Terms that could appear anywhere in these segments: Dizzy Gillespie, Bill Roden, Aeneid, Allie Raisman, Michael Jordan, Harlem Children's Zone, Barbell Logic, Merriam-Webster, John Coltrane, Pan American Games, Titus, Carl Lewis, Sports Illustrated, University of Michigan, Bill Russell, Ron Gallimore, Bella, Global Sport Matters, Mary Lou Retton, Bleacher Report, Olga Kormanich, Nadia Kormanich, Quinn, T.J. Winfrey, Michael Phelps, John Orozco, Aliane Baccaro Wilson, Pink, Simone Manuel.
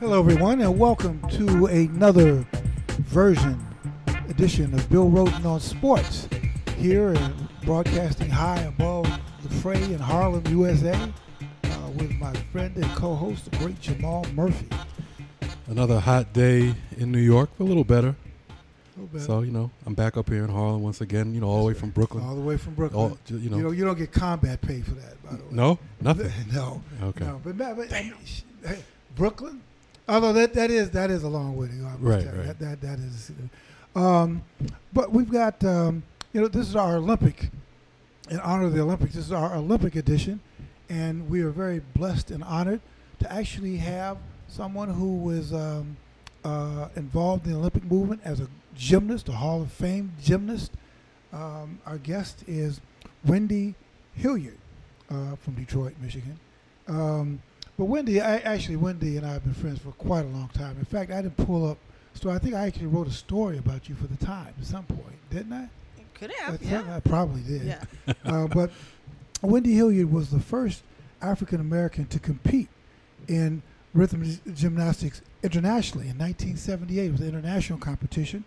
Hello, everyone, and welcome to another edition of Bill Roden on Sports, here and broadcasting high above the fray in Harlem, USA, with my friend and co-host, the great Jamal Murphy. Another hot day in New York, but a little better. So, you know, I'm back up here in Harlem once again, you know, all the way from Brooklyn. All the way from Brooklyn. You don't get combat pay for that, by the way. No? Nothing? No. Okay. No, but I mean, Brooklyn? Although that is a long way to go. Right. That is. But we've got, this is our Olympic, in honor of the Olympics, this is our Olympic edition, and we are very blessed and honored to actually have someone who was involved in the Olympic movement as a gymnast, a Hall of Fame gymnast. Our guest is Wendy Hilliard from Detroit, Michigan. But Wendy and I have been friends for quite a long time. In fact, I didn't pull up, so I think I actually wrote a story about you for the Times at some point, didn't I? Could have, yeah. I probably did. Yeah. But Wendy Hilliard was the first African-American to compete in rhythm gymnastics internationally in 1978. It was an international competition.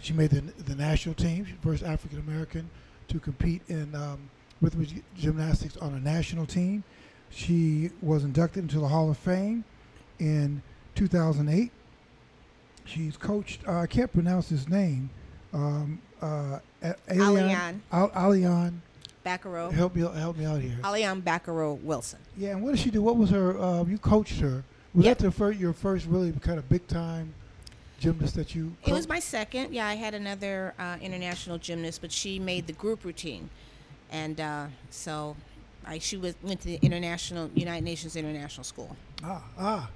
She made the national team, she was the first African-American to compete in rhythm gymnastics on a national team. She was inducted into the Hall of Fame in 2008. She's coached, I can't pronounce his name. Aliane Baccaro. Help me out here. Aliane Baccaro Wilson. Yeah, and what did she do? What was her? You coached her. Was that your first really kind of big time gymnast that you? Coached? It was my second. Yeah, I had another international gymnast, but she made the group routine, and so. She went to the United Nations International School.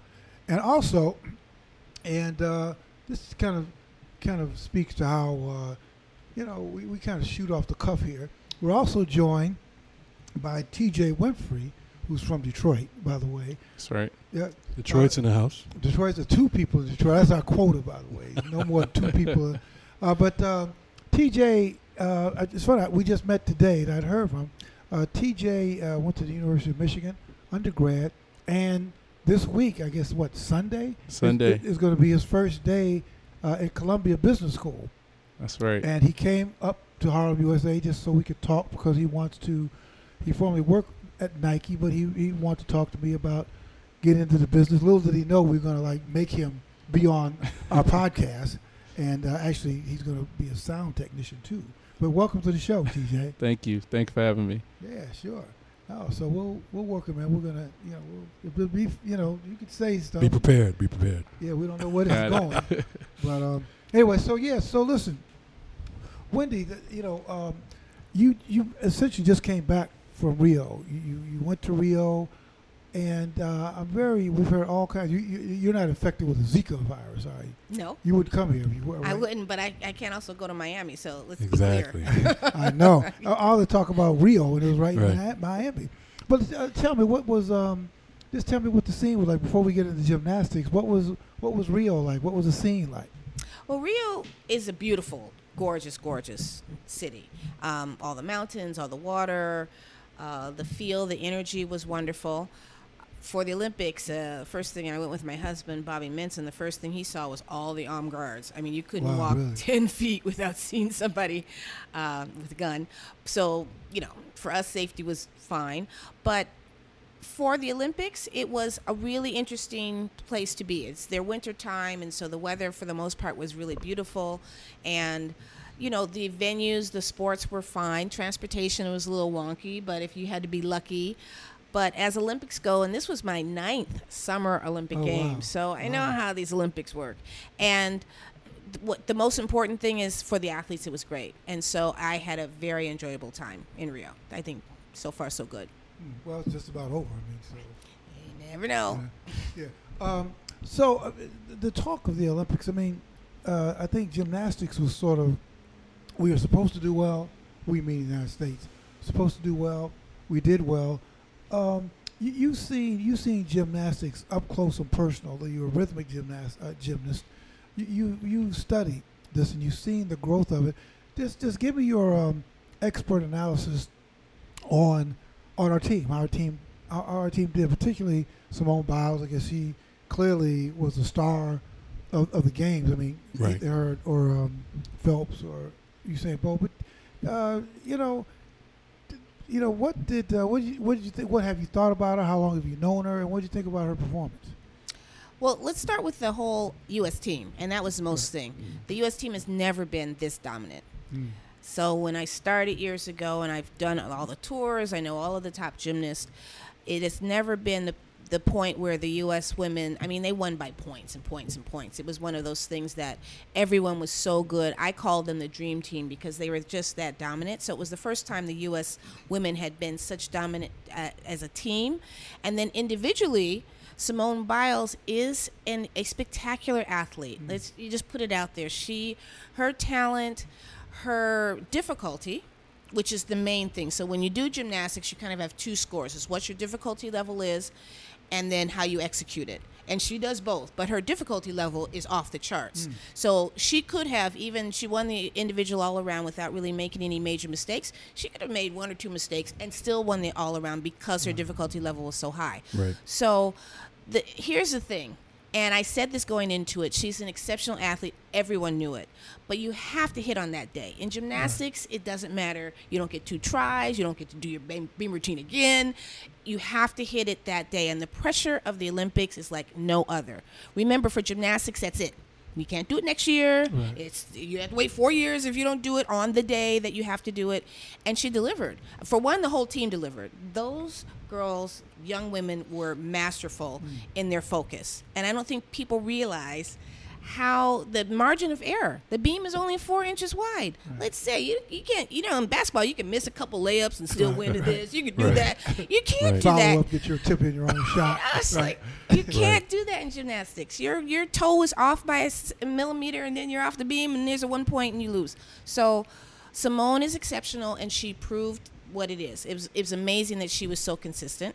And also, this kind of speaks to how, we kind of shoot off the cuff here. We're also joined by T.J. Winfrey, who's from Detroit, by the way. That's right. Yeah, Detroit's in the house. Detroit's two people in Detroit. That's our quota, by the way. No more than two people. But T.J., it's funny, we just met today, and I'd heard from him. TJ went to the University of Michigan, undergrad, and this week, I guess, what, Sunday? Sunday. Is going to be his first day at Columbia Business School. That's right. And he came up to Harlem, USA, just so we could talk because he formerly worked at Nike, but he wanted to talk to me about getting into the business. Little did he know we were going to, make him be on our podcast, and actually, he's going to be a sound technician, too. But welcome to the show, TJ. Thank you. Thanks for having me. Yeah, sure. Oh, so we'll work it, man. We're gonna, we'll be, you could say stuff. Be prepared. Yeah, we don't know where this is going. But anyway, so yeah, so listen, Wendy, you essentially just came back from Rio. You went to Rio, and we've heard all kinds. You're not infected with the Zika virus, are you? No. You would come here if you were, right? I wouldn't, but I can't also go to Miami, so let's be clear. I know. All the talk about Rio, and it was right in Miami. But tell me, what was, just tell me what the scene was like before we get into gymnastics. What was Rio like? What was the scene like? Well, Rio is a beautiful, gorgeous, gorgeous city. All the mountains, all the water, the feel, the energy was wonderful. For the Olympics, first thing I went with my husband, Bobby Minson, the first thing he saw was all the armed guards. I mean, you couldn't walk 10 feet without seeing somebody with a gun. So, for us, safety was fine. But for the Olympics, it was a really interesting place to be. It's their winter time, and so the weather, for the most part, was really beautiful. And the venues, the sports were fine. Transportation was a little wonky, but if you had to be lucky. But as Olympics go, and this was my 9th Summer Olympic Games, so I know how these Olympics work. And what the most important thing is for the athletes, it was great. And so I had a very enjoyable time in Rio. I think so far so good. Well, it's just about over. I mean, so you never know. Yeah. So the talk of the Olympics. I mean, I think gymnastics was sort of we were supposed to do well. We mean the United States supposed to do well. We did well. You've seen gymnastics up close and personal. You're a rhythmic gymnast. You studied this and you've seen the growth of it. Just give me your expert analysis on our team. How our team did, particularly Simone Biles. I guess she clearly was a star of the games. I mean, right. Either, or Phelps or Usain Bolt. But what did you think? What have you thought about her? How long have you known her? And what did you think about her performance? Well, let's start with the whole U.S. team, and that was the most thing. Mm-hmm. The U.S. team has never been this dominant. Mm. So when I started years ago, and I've done all the tours, I know all of the top gymnasts, it has never been the point where the U.S. women, I mean, they won by points and points and points. It was one of those things that everyone was so good. I called them the dream team because they were just that dominant. So it was the first time the U.S. women had been such dominant as a team. And then individually, Simone Biles is a spectacular athlete. Mm-hmm. You just put it out there. Her talent, her difficulty, which is the main thing. So when you do gymnastics, you kind of have two scores. It's what your difficulty level is and then how you execute it. And she does both, but her difficulty level is off the charts. Mm. So she could have, even she won the individual all-around without really making any major mistakes. She could have made one or two mistakes and still won the all-around because her difficulty level was so high. Right. So here's the thing. And I said this going into it, she's an exceptional athlete. Everyone knew it. But you have to hit on that day. In gymnastics, it doesn't matter. You don't get two tries. You don't get to do your beam routine again. You have to hit it that day. And the pressure of the Olympics is like no other. Remember, for gymnastics, that's it. We can't do it next year. Right. You have to wait 4 years if you don't do it on the day that you have to do it. And she delivered. For one, the whole team delivered. Those girls, young women, were masterful in their focus. And I don't think people realize how the margin of error, the beam is only 4 inches wide. Right. Let's say you can't, in basketball, you can miss a couple layups and still win at this. You can do that. You can't do that. Follow up, get your tip in your own shot. I was like, you can't do that in gymnastics. Your toe is off by a millimeter and then you're off the beam and there's a 1 point and you lose. So Simone is exceptional and she proved what it is. It was amazing that she was so consistent.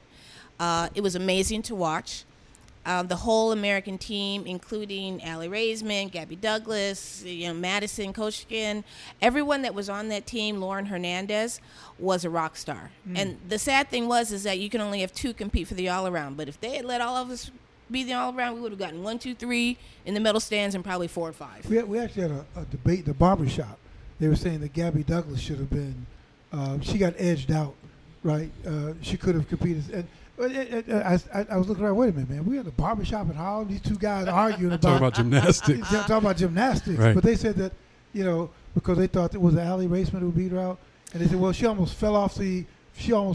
It was amazing to watch. The whole American team, including Allie Raisman, Gabby Douglas, Madison, Koshkin, everyone that was on that team, Lauren Hernandez, was a rock star. Mm. And the sad thing is that you can only have two compete for the all-around. But if they had let all of us be the all-around, we would have gotten 1, 2, 3 in the medal stands and probably 4 and 5. We actually had a debate in the barbershop. They were saying that Gabby Douglas should have been, she got edged out, right? She could have competed. And I was looking around, wait a minute, man. We had a barbershop in Harlem. These two guys arguing about gymnastics. Right. But they said that, because they thought it was Allie Raisman who beat her out. And they said, well, she almost fell off the what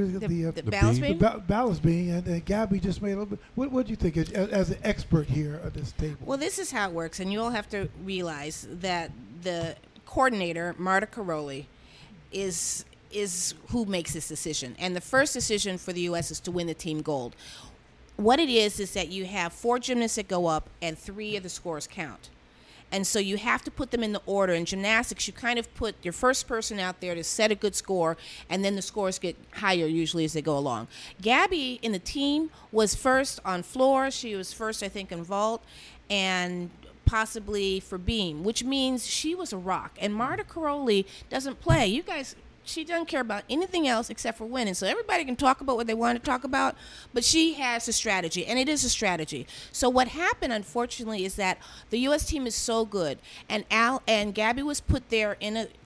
is it? The balance beam? Balance beam. And Gabby just made a little bit. What do you think as an expert here at this table? Well, this is how it works. And you all have to realize that the coordinator, Marta Károlyi, is who makes this decision. And the first decision for the U.S. is to win the team gold. What it is that you have 4 gymnasts that go up and 3 of the scores count. And so you have to put them in the order. In gymnastics, you kind of put your first person out there to set a good score, and then the scores get higher usually as they go along. Gabby in the team was first on floor. She was first, I think, in vault, and possibly for beam, which means she was a rock. And Marta Károlyi doesn't play. You guys... She doesn't care about anything else except for winning. So everybody can talk about what they want to talk about, but she has a strategy, and it is a strategy. So what happened, unfortunately, is that the U.S. team is so good, and Gabby was put there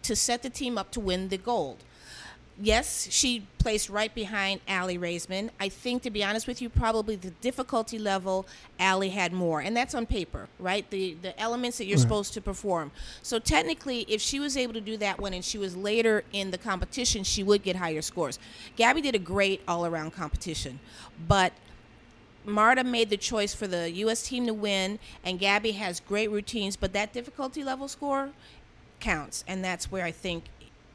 to set the team up to win the gold. Yes, she placed right behind Allie Raisman. I think, to be honest with you, probably the difficulty level, Allie had more. And that's on paper, right? The elements that you're supposed to perform. So technically, if she was able to do that one and she was later in the competition, she would get higher scores. Gabby did a great all-around competition. But Marta made the choice for the U.S. team to win, and Gabby has great routines. But that difficulty level score counts, and that's where I think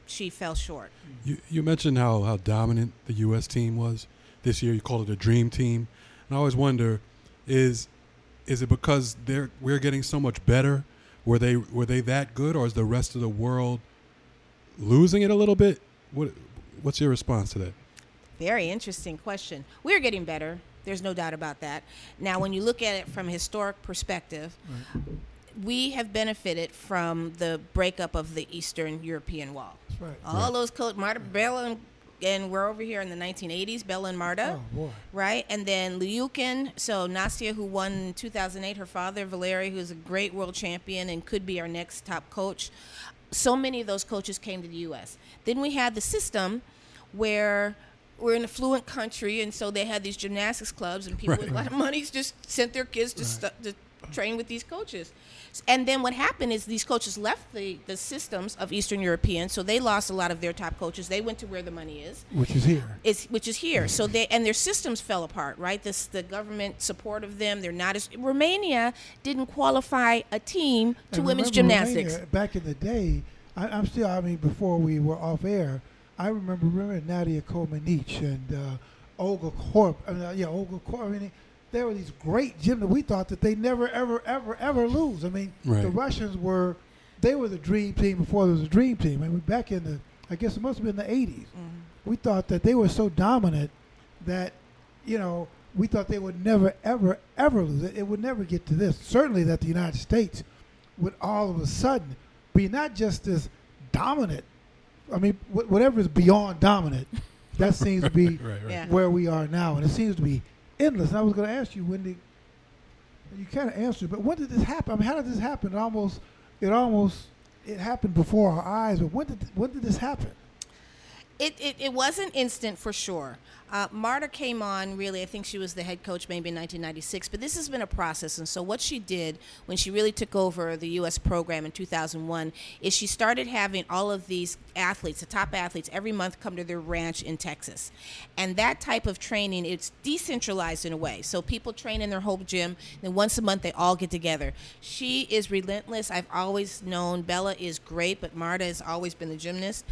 she fell short. You mentioned how dominant the U.S. team was this year. You called it a dream team. And I always wonder, is it because we're getting so much better? Were they that good, or is the rest of the world losing it a little bit? What's your response to that? Very interesting question. We're getting better. There's no doubt about that. Now, when you look at it from a historic perspective, we have benefited from the breakup of the Eastern European wall. That's right. All those Marta, Bella, and and we're over here in the 1980s, Bella and Marta, right? And then Liukin, so Nastia, who won in 2008, her father, Valeri, who's a great world champion and could be our next top coach. So many of those coaches came to the U.S. Then we had the system where we're an affluent country, and so they had these gymnastics clubs, and people with a lot of money just sent their kids to train with these coaches. And then what happened is these coaches left the systems of Eastern Europeans, so they lost a lot of their top coaches. They went to where the money is. Which is here. So they, and their systems fell apart, right? This, the government support of them, they're not as... Romania didn't qualify a team to women's gymnastics. Romania, back in the day, I'm still, before we were off air, I remember Nadia Kormanich and Olga Kormanich. There were these great gymnasts. We thought that they never, ever lose. The Russians were, they were the dream team before there was a dream team. And back in the, I guess it must have been the 80s, we thought that they were so dominant that, you know, we thought they would never, ever lose. It would never get to this. Certainly that the United States would all of a sudden be not just this dominant, whatever is beyond dominant, that seems to be where we are now. And it seems to be endless. And I was going to ask you, Wendy, you kind of answered, but when did this happen? How did this happen? It happened before our eyes. But when did this happen? It wasn't instant for sure. Marta came on, really, I think she was the head coach maybe in 1996, but this has been a process. And so what she did when she really took over the U.S. program in 2001 is she started having all of these athletes, the top athletes, every month come to their ranch in Texas. And that type of training, it's decentralized in a way. So people train in their whole gym, then once a month they all get together. She is relentless. I've always known Bella is great, but Marta has always been the gymnast.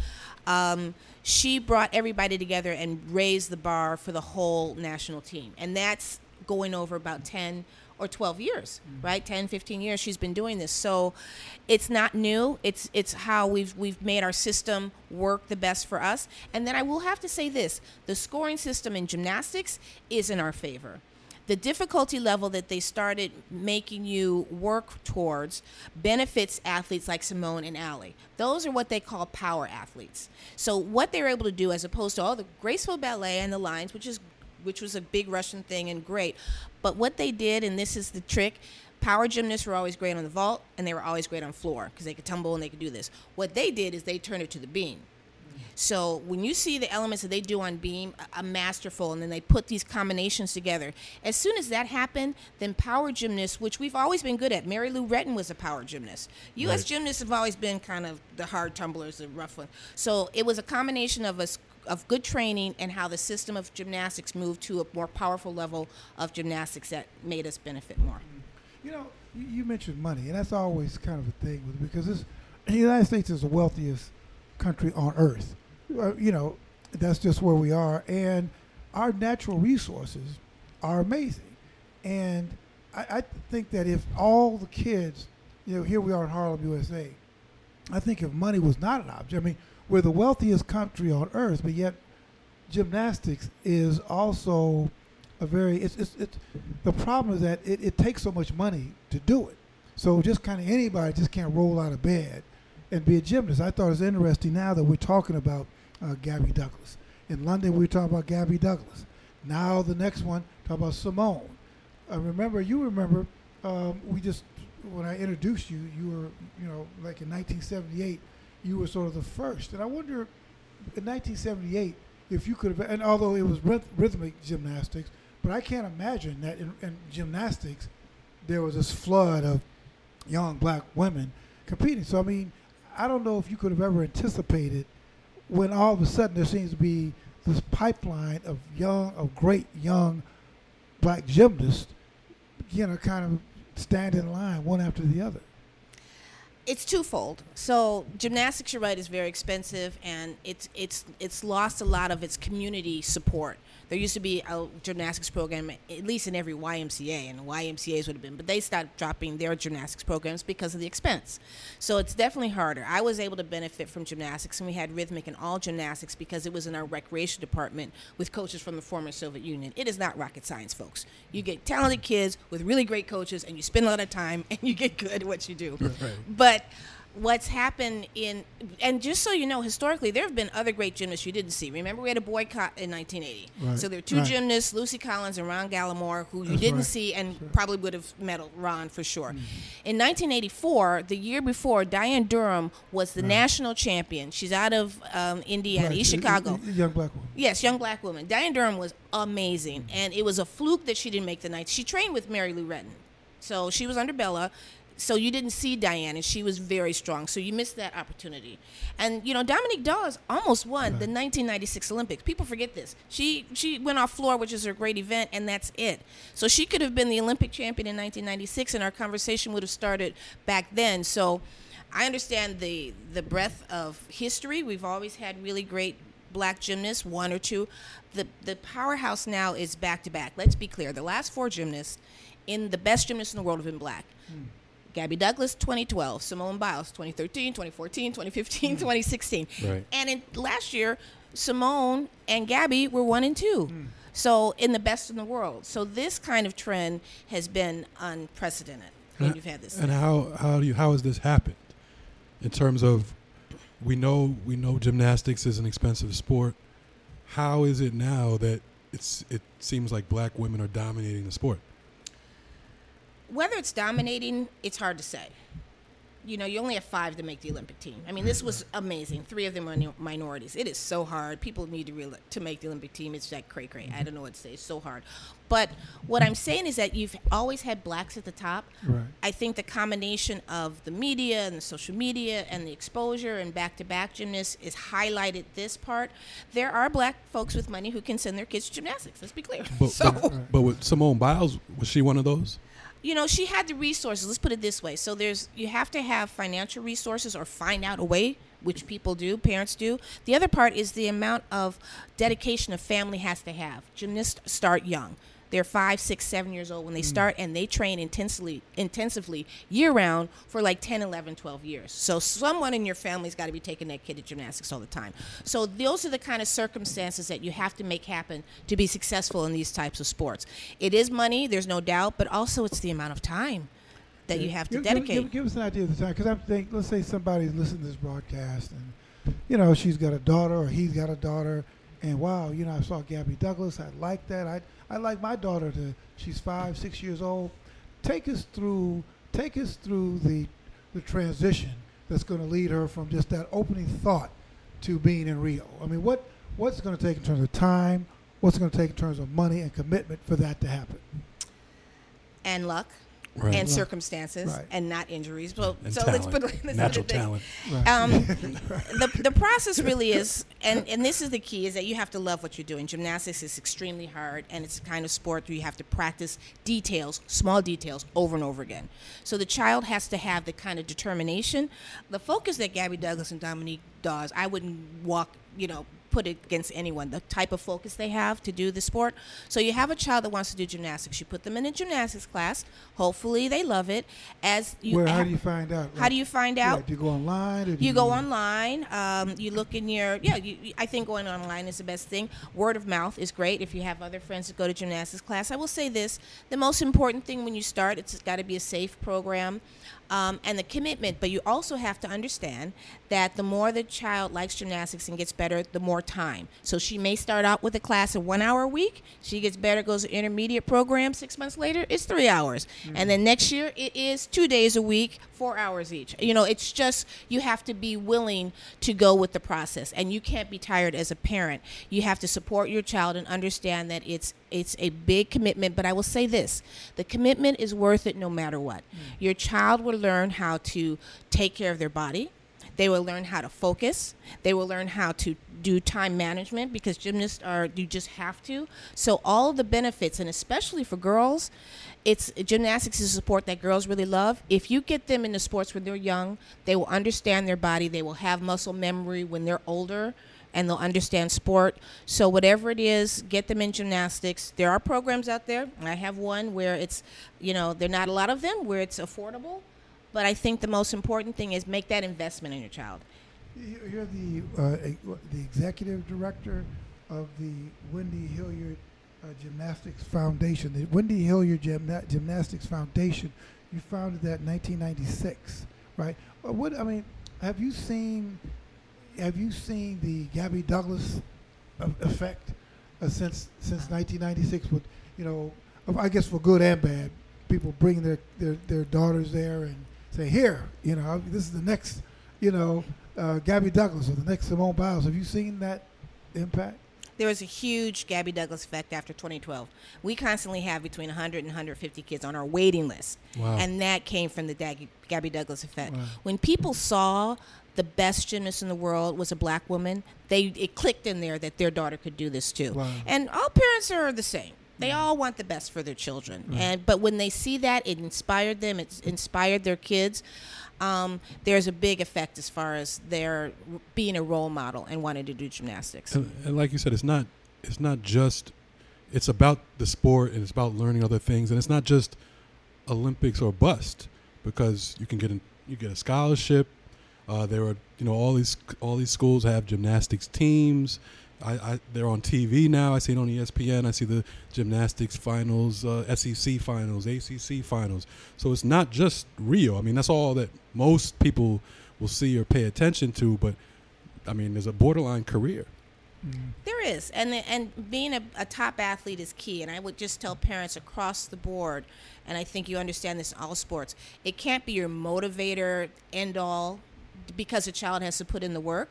She brought everybody together and raised the bar for the whole national team. And that's going over about 10 or 12 years, right? 10, 15 years she's been doing this. So it's not new. It's how we've made our system work the best for us. And then I will have to say this. The scoring system in gymnastics is in our favor. The difficulty level that they started making you work towards benefits athletes like Simone and Allie. Those are what they call power athletes. So what they were able to do, as opposed to all the graceful ballet and the lines, which was a big Russian thing and great, but what they did, and this is the trick, power gymnasts were always great on the vault and they were always great on floor because they could tumble and they could do this. What they did is they turned it to the beam. So when you see the elements that they do on beam, a masterful, and then they put these combinations together. As soon as that happened, then power gymnasts, which we've always been good at. Mary Lou Retton was a power gymnast. U.S. gymnasts have always been kind of the hard tumblers, the rough one. So it was a combination of good training and how the system of gymnastics moved to a more powerful level of gymnastics that made us benefit more. You know, you mentioned money, and that's always kind of a thing because the United States is the wealthiest country on earth. That's just where we are, and our natural resources are amazing. And I think that if all the kids, here we are in Harlem, USA, I think if money was not an object, we're the wealthiest country on earth, but yet gymnastics is also a very, the problem is that it takes so much money to do it. So just kind of anybody just can't roll out of bed and be a gymnast. I thought it was interesting now that we're talking about Gabby Douglas. In London, we were talking about Gabby Douglas. Now the next one, talk about Simone. When I introduced you, you were, like in 1978, you were sort of the first. And I wonder, in 1978, if you could have, and although it was rhythmic gymnastics, but I can't imagine that in gymnastics, there was this flood of young black women competing. So, I don't know if you could have ever anticipated when all of a sudden there seems to be this pipeline of great young black gymnasts, kind of stand in line one after the other. It's twofold. So gymnastics, you're right, is very expensive, and it's lost a lot of its community support. There used to be a gymnastics program, at least in every YMCA, and the YMCAs would have been, but they stopped dropping their gymnastics programs because of the expense. So it's definitely harder. I was able to benefit from gymnastics, and we had rhythmic and all gymnastics because it was in our recreation department with coaches from the former Soviet Union. It is not rocket science, folks. You get talented kids with really great coaches, and you spend a lot of time, and you get good at what you do. Right. But what's happened in, and just so you know, historically, there have been other great gymnasts you didn't see. Remember, we had a boycott in 1980. Right. So there were two gymnasts, Lucy Collins and Ron Gallimore, who you didn't see and probably would have medaled Ron for sure. Mm-hmm. In 1984, the year before, Diane Durham was the national champion. She's out of Indiana, East Chicago. Young black woman. Yes, young black woman. Diane Durham was amazing, and it was a fluke that she didn't make the night. She trained with Mary Lou Retton, so she was under Bella. So you didn't see Diane, and she was very strong. So you missed that opportunity. And, you know, Dominique Dawes almost won the 1996 Olympics. People forget this. She went off floor, which is her great event, and that's it. So she could have been the Olympic champion in 1996, and our conversation would have started back then. So I understand the breadth of history. We've always had really great black gymnasts, one or two. The powerhouse now is back-to-back. Let's be clear. The last four gymnasts, in the best gymnasts in the world, have been black. Mm. Gabby Douglas, 2012. Simone Biles, 2013, 2014, 2015, 2016. Right. And in last year, Simone and Gabby were 1 and 2. Mm. So in the best in the world. So this kind of trend has been unprecedented. And you've had this. And how has this happened? In terms of, we know gymnastics is an expensive sport. How is it now that it seems like black women are dominating the sport? Whether it's dominating, it's hard to say. You know, you only have 5 to make the Olympic team. I mean, this was amazing. 3 of them are minorities. It is so hard. People need to make the Olympic team. It's like cray-cray. I don't know what to say. It's so hard. But what I'm saying is that you've always had blacks at the top. Right. I think the combination of the media and the social media and the exposure and back-to-back gymnasts is highlighted this part. There are black folks with money who can send their kids to gymnastics. Let's be clear. But with Simone Biles, was she one of those? You know, she had the resources. Let's put it this way. So you have to have financial resources or find out a way, which people do, parents do. The other part is the amount of dedication a family has to have. Gymnasts start young. They're 5, 6, 7 years old when they start, and they train intensively year-round for like 10, 11, 12 years. So someone in your family's got to be taking that kid to gymnastics all the time. So those are the kind of circumstances that you have to make happen to be successful in these types of sports. It is money, there's no doubt, but also it's the amount of time that you have to dedicate. Give us an idea of the time, because I'm thinking, let's say somebody's listening to this broadcast, and, you know, she's got a daughter or he's got a daughter, and wow, you know, I saw Gabby Douglas. I like that. I like my daughter to. She's 5, 6 years old. Take us through the transition that's going to lead her from just that opening thought to being in Rio. I mean, what's it going to take in terms of time? What's it going to take in terms of money and commitment for that to happen? And luck. Right. And circumstances, right. And not injuries. Well, and so talent. Let's put it this natural talent. Right. The process really is, and this is the key, is that you have to love what you're doing. Gymnastics is extremely hard, and it's a kind of sport where you have to practice details, small details, over and over again. So the child has to have the kind of determination. The focus that Gabby Douglas and Dominique Dawes, I wouldn't put it against anyone, the type of focus they have to do the sport. So you have a child that wants to do gymnastics. You put them in a gymnastics class. Hopefully they love it. How do you find out? How do you find out? Like, do you go online? Or you go online. You look in your... Yeah, I think going online is the best thing. Word of mouth is great if you have other friends that go to gymnastics class. I will say this. The most important thing when you start, it's got to be a safe program. And the commitment, but you also have to understand that the more the child likes gymnastics and gets better, the more time. So she may start out with a class of 1 hour a week. She gets better, goes to intermediate program. 6 months later, it's 3 hours. Mm-hmm. And then next year, it is 2 days a week, 4 hours each. You know, it's just you have to be willing to go with the process. And you can't be tired as a parent. You have to support your child and understand that it's a big commitment, but I will say this. The commitment is worth it no matter what. Mm. Your child will learn how to take care of their body. They will learn how to focus. They will learn how to do time management because gymnasts you just have to. So all the benefits, and especially for girls, gymnastics is a sport that girls really love. If you get them into sports when they're young, they will understand their body. They will have muscle memory when they're older. And they'll understand sport. So whatever it is, get them in gymnastics. There are programs out there. I have one where it's, you know, there are not a lot of them, where it's affordable. But I think the most important thing is make that investment in your child. You're the executive director of the Wendy Hilliard Gymnastics Foundation. The Wendy Hilliard Gymnastics Foundation, you founded that in 1996. right? What I mean, have you seen the Gabby Douglas effect since 1996? With, you know, I guess for good and bad, people bring their daughters there and say, here, you know, this is the next, you know, Gabby Douglas or the next Simone Biles. Have you seen that impact? There was a huge Gabby Douglas effect after 2012. We constantly have between 100 and 150 kids on our waiting list. Wow. And that came from the Gabby Douglas effect. Wow. When people saw the best gymnast in the world was a black woman, it clicked in there that their daughter could do this too. Wow. And all parents are the same. They all want the best for their children. Right. But when they see that, it inspired them. It inspired their kids. There's a big effect as far as their being a role model and wanting to do gymnastics. And like you said, it's not just, it's about the sport and it's about learning other things. And it's not just Olympics or bust, because you can get a scholarship. There are, you know, all these schools have gymnastics teams. They're on TV now. I see it on ESPN. I see the gymnastics finals, SEC finals, ACC finals. So it's not just Rio. I mean, that's all that most people will see or pay attention to. But, I mean, there's a borderline career. Mm-hmm. There is. And being a top athlete is key. And I would just tell parents across the board, and I think you understand this in all sports, it can't be your motivator, end all, because a child has to put in the work,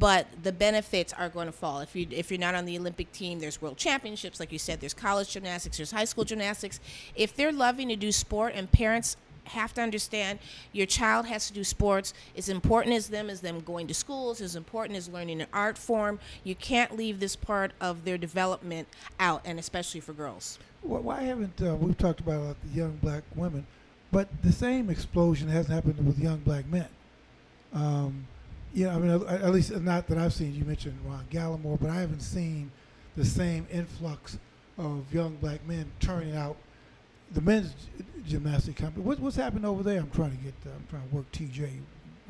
but the benefits are going to fall. If you're not on the Olympic team, there's world championships, like you said, there's college gymnastics, there's high school gymnastics. If they're loving to do sport, and parents have to understand your child has to do sports, as important as them going to schools, as important as learning an art form, you can't leave this part of their development out, and especially for girls. Well, why haven't, we've talked about the young black women, but the same explosion hasn't happened with young black men. I mean, at least not that I've seen. You mentioned Ron Gallimore, but I haven't seen the same influx of young black men turning out the men's gymnastic company. What's happened over there? I'm trying to work T.J.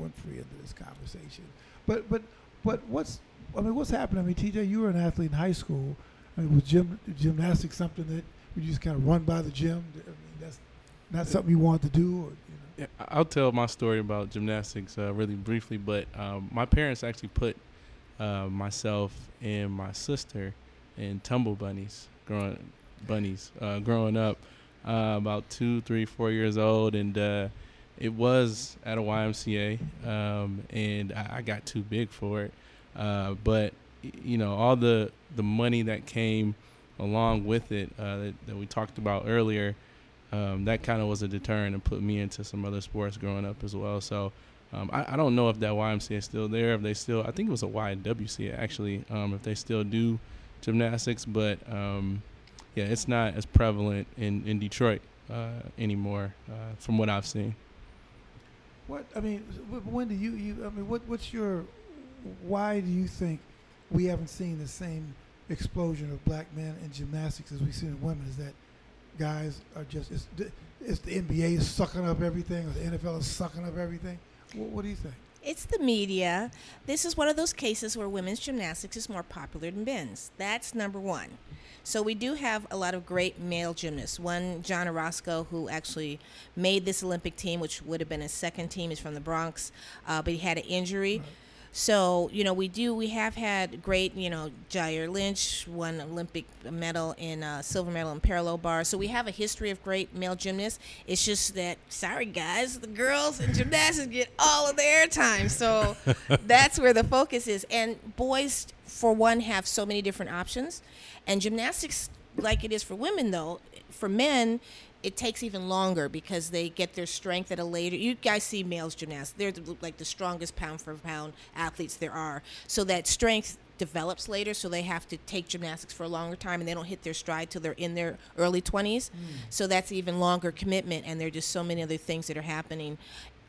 Winfrey into this conversation. But what's happened? I mean, T.J., you were an athlete in high school. I mean, was gymnastics something that you just kind of run by the gym? I mean, that's not something you wanted to do, or? I'll tell my story about gymnastics really briefly, but my parents actually put myself and my sister in tumble bunnies growing up, about 2, 3, 4 years old, and it was at a YMCA, and I got too big for it. But you know, all the money that came along with it that we talked about earlier. That kind of was a deterrent and put me into some other sports growing up as well. So I don't know if that YMCA is still there, I think it was a YWCA actually, if they still do gymnastics. But, yeah, it's not as prevalent in Detroit anymore from what I've seen. Wendy, why do you think we haven't seen the same explosion of black men in gymnastics as we've seen in women? Is that guys are just, it's the NBA is sucking up everything, or the NFL is sucking up everything? What do you think? It's the media. This is one of those cases where women's gymnastics is more popular than men's. That's number one. So we do have a lot of great male gymnasts. One, John Orozco, who actually made this Olympic team, which would have been his second team. He's from the Bronx, but he had an injury. Right. So, you know, we have had great, you know, Jair Lynch won Olympic medal in silver medal in parallel bars. So we have a history of great male gymnasts. It's just that, sorry guys, the girls in gymnastics get all of the airtime. So that's where the focus is. And boys, for one, have so many different options. And gymnastics, like it is for women, though, for men, it takes even longer because they get their strength at a later. You guys see males gymnasts. They're like the strongest pound for pound athletes there are. So that strength develops later, so they have to take gymnastics for a longer time, and they don't hit their stride till they're in their early 20s. Mm. So that's even longer commitment, and there are just so many other things that are happening.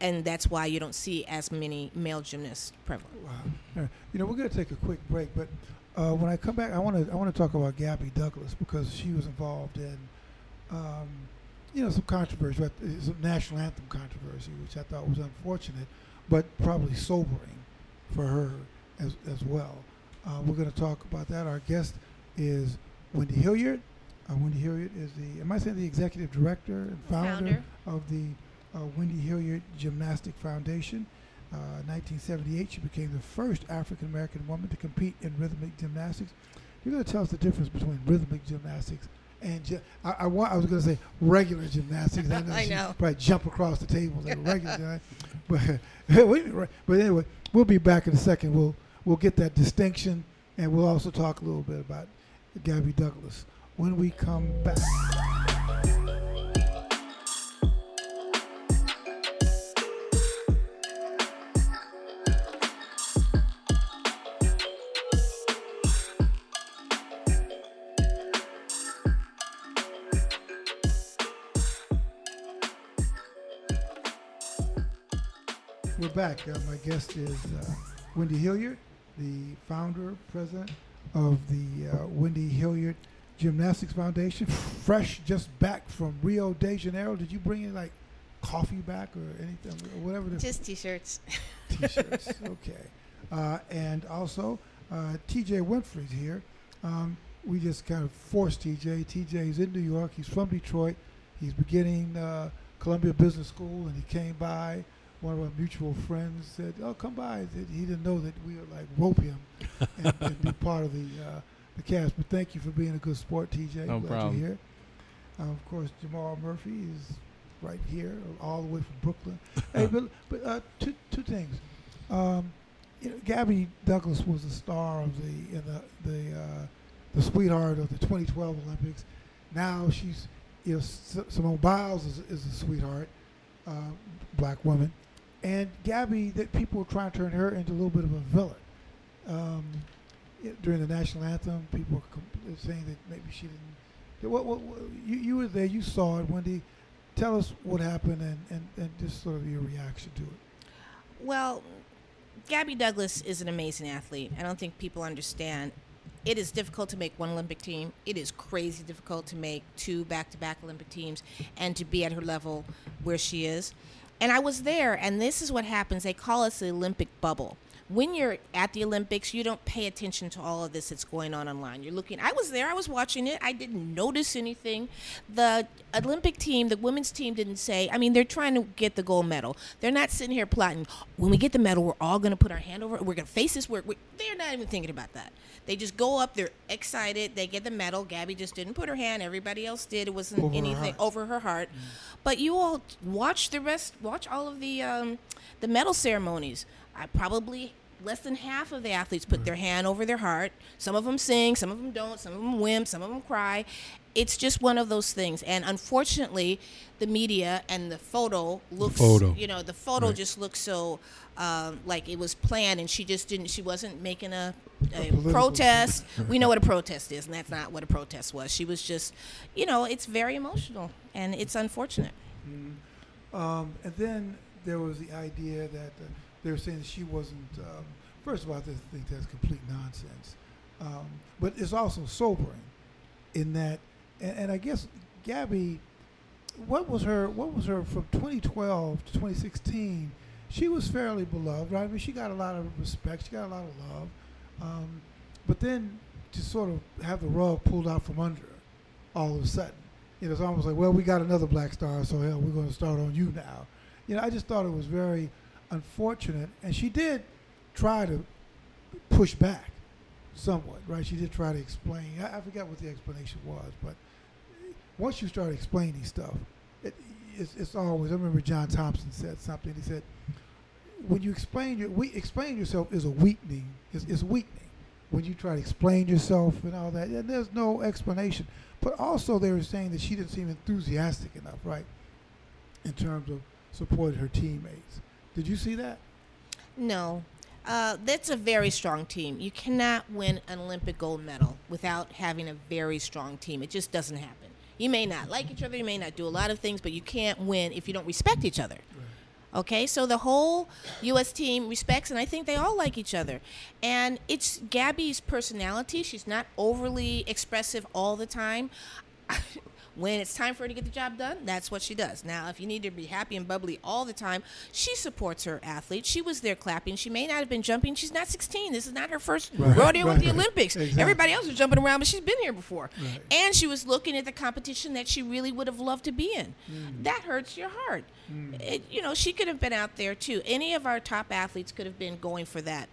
And that's why you don't see as many male gymnasts prevalent. Wow. You know, we're going to take a quick break, but when I come back, I want to talk about Gabby Douglas, because she was involved in some controversy, some national anthem controversy, which I thought was unfortunate, but probably sobering for her as well. We're going to talk about that. Our guest is Wendy Hilliard. Wendy Hilliard is the executive director and founder of the Wendy Hilliard Gymnastics Foundation. In 1978, she became the first African-American woman to compete in rhythmic gymnastics. You're going to tell us the difference between rhythmic gymnastics and I was going to say regular gymnastics. I know. Probably jump across the table like regular gymnastics. But anyway, we'll be back in a second. We'll get that distinction, and we'll also talk a little bit about Gabby Douglas when we come back. We're back. My guest is Wendy Hilliard, the founder, president of the Wendy Hilliard Gymnastics Foundation. Fresh, just back from Rio de Janeiro. Did you bring in like coffee back or anything, or whatever? Just T-shirts. T-shirts. Okay. And also, T.J. Winfrey's here. We just kind of forced T.J. T.J.'s in New York. He's from Detroit. He's beginning Columbia Business School, and he came by. One of our mutual friends said, "Oh, come by." He didn't know that we would like rope him and be part of the cast. But thank you for being a good sport, TJ. No problem. You're here. Of course, Jamal Murphy is right here, all the way from Brooklyn. Hey, but two things. Gabby Douglas was the star of the sweetheart of the 2012 Olympics. Now she's Simone Biles is a sweetheart, black woman. And Gabby, that people try to turn her into a little bit of a villain. During the national anthem, people were saying that maybe she didn't. You were there, you saw it, Wendy. Tell us what happened and just sort of your reaction to it. Well, Gabby Douglas is an amazing athlete. I don't think people understand. It is difficult to make one Olympic team. It is crazy difficult to make two back-to-back Olympic teams and to be at her level where she is. And I was there, and this is what happens. They call us the Olympic bubble. When you're at the Olympics, you don't pay attention to all of this that's going on online. You're looking. I was there. I was watching it. I didn't notice anything. The Olympic team, the women's team didn't say. I mean, they're trying to get the gold medal. They're not sitting here plotting, when we get the medal, we're all going to put our hand over it. We're going to face this. They're not even thinking about that. They just go up. They're excited. They get the medal. Gabby just didn't put her hand. Everybody else did. It wasn't anything over her heart. Mm-hmm. But you all watch all of the medal ceremonies. I probably less than half of the athletes put their hand over their heart. Some of them sing, some of them don't, some of them whim, some of them cry. It's just one of those things. And unfortunately, the media and the photo looks, just looks so like it was planned, and she wasn't making a protest. We know what a protest is, and that's not what a protest was. She was just, it's very emotional, and it's unfortunate. Mm-hmm. And then there was the idea that... they were saying that she wasn't, first of all, I think that's complete nonsense. But it's also sobering in that, and I guess, Gabby, what was her from 2012 to 2016, she was fairly beloved, right? I mean, she got a lot of respect, she got a lot of love, but then to sort of have the rug pulled out from under her all of a sudden. It's almost like, well, we got another black star, so hell, we're going to start on you now. I just thought it was very unfortunate, and she did try to push back somewhat, right? She did try to explain. I forgot what the explanation was, but once you start explaining stuff, it's always. I remember John Thompson said something. He said, "When you explain yourself is a weakening. It's weakening when you try to explain yourself and all that. And there's no explanation." But also, they were saying that she didn't seem enthusiastic enough, right, in terms of supporting her teammates. Did you see that? No. That's a very strong team. You cannot win an Olympic gold medal without having a very strong team. It just doesn't happen. You may not like each other. You may not do a lot of things, but you can't win if you don't respect each other. Right. Okay? So the whole U.S. team respects, and I think they all like each other. And it's Gabby's personality. She's not overly expressive all the time. When it's time for her to get the job done, that's what she does. Now, if you need to be happy and bubbly all the time, she supports her athletes. She was there clapping. She may not have been jumping. She's not 16. This is not her first rodeo with the Olympics. Exactly. Everybody else was jumping around, but she's been here before. Right. And she was looking at the competition that she really would have loved to be in. That hurts your heart. It, you know, she could have been out there too. Any of our top athletes could have been going for that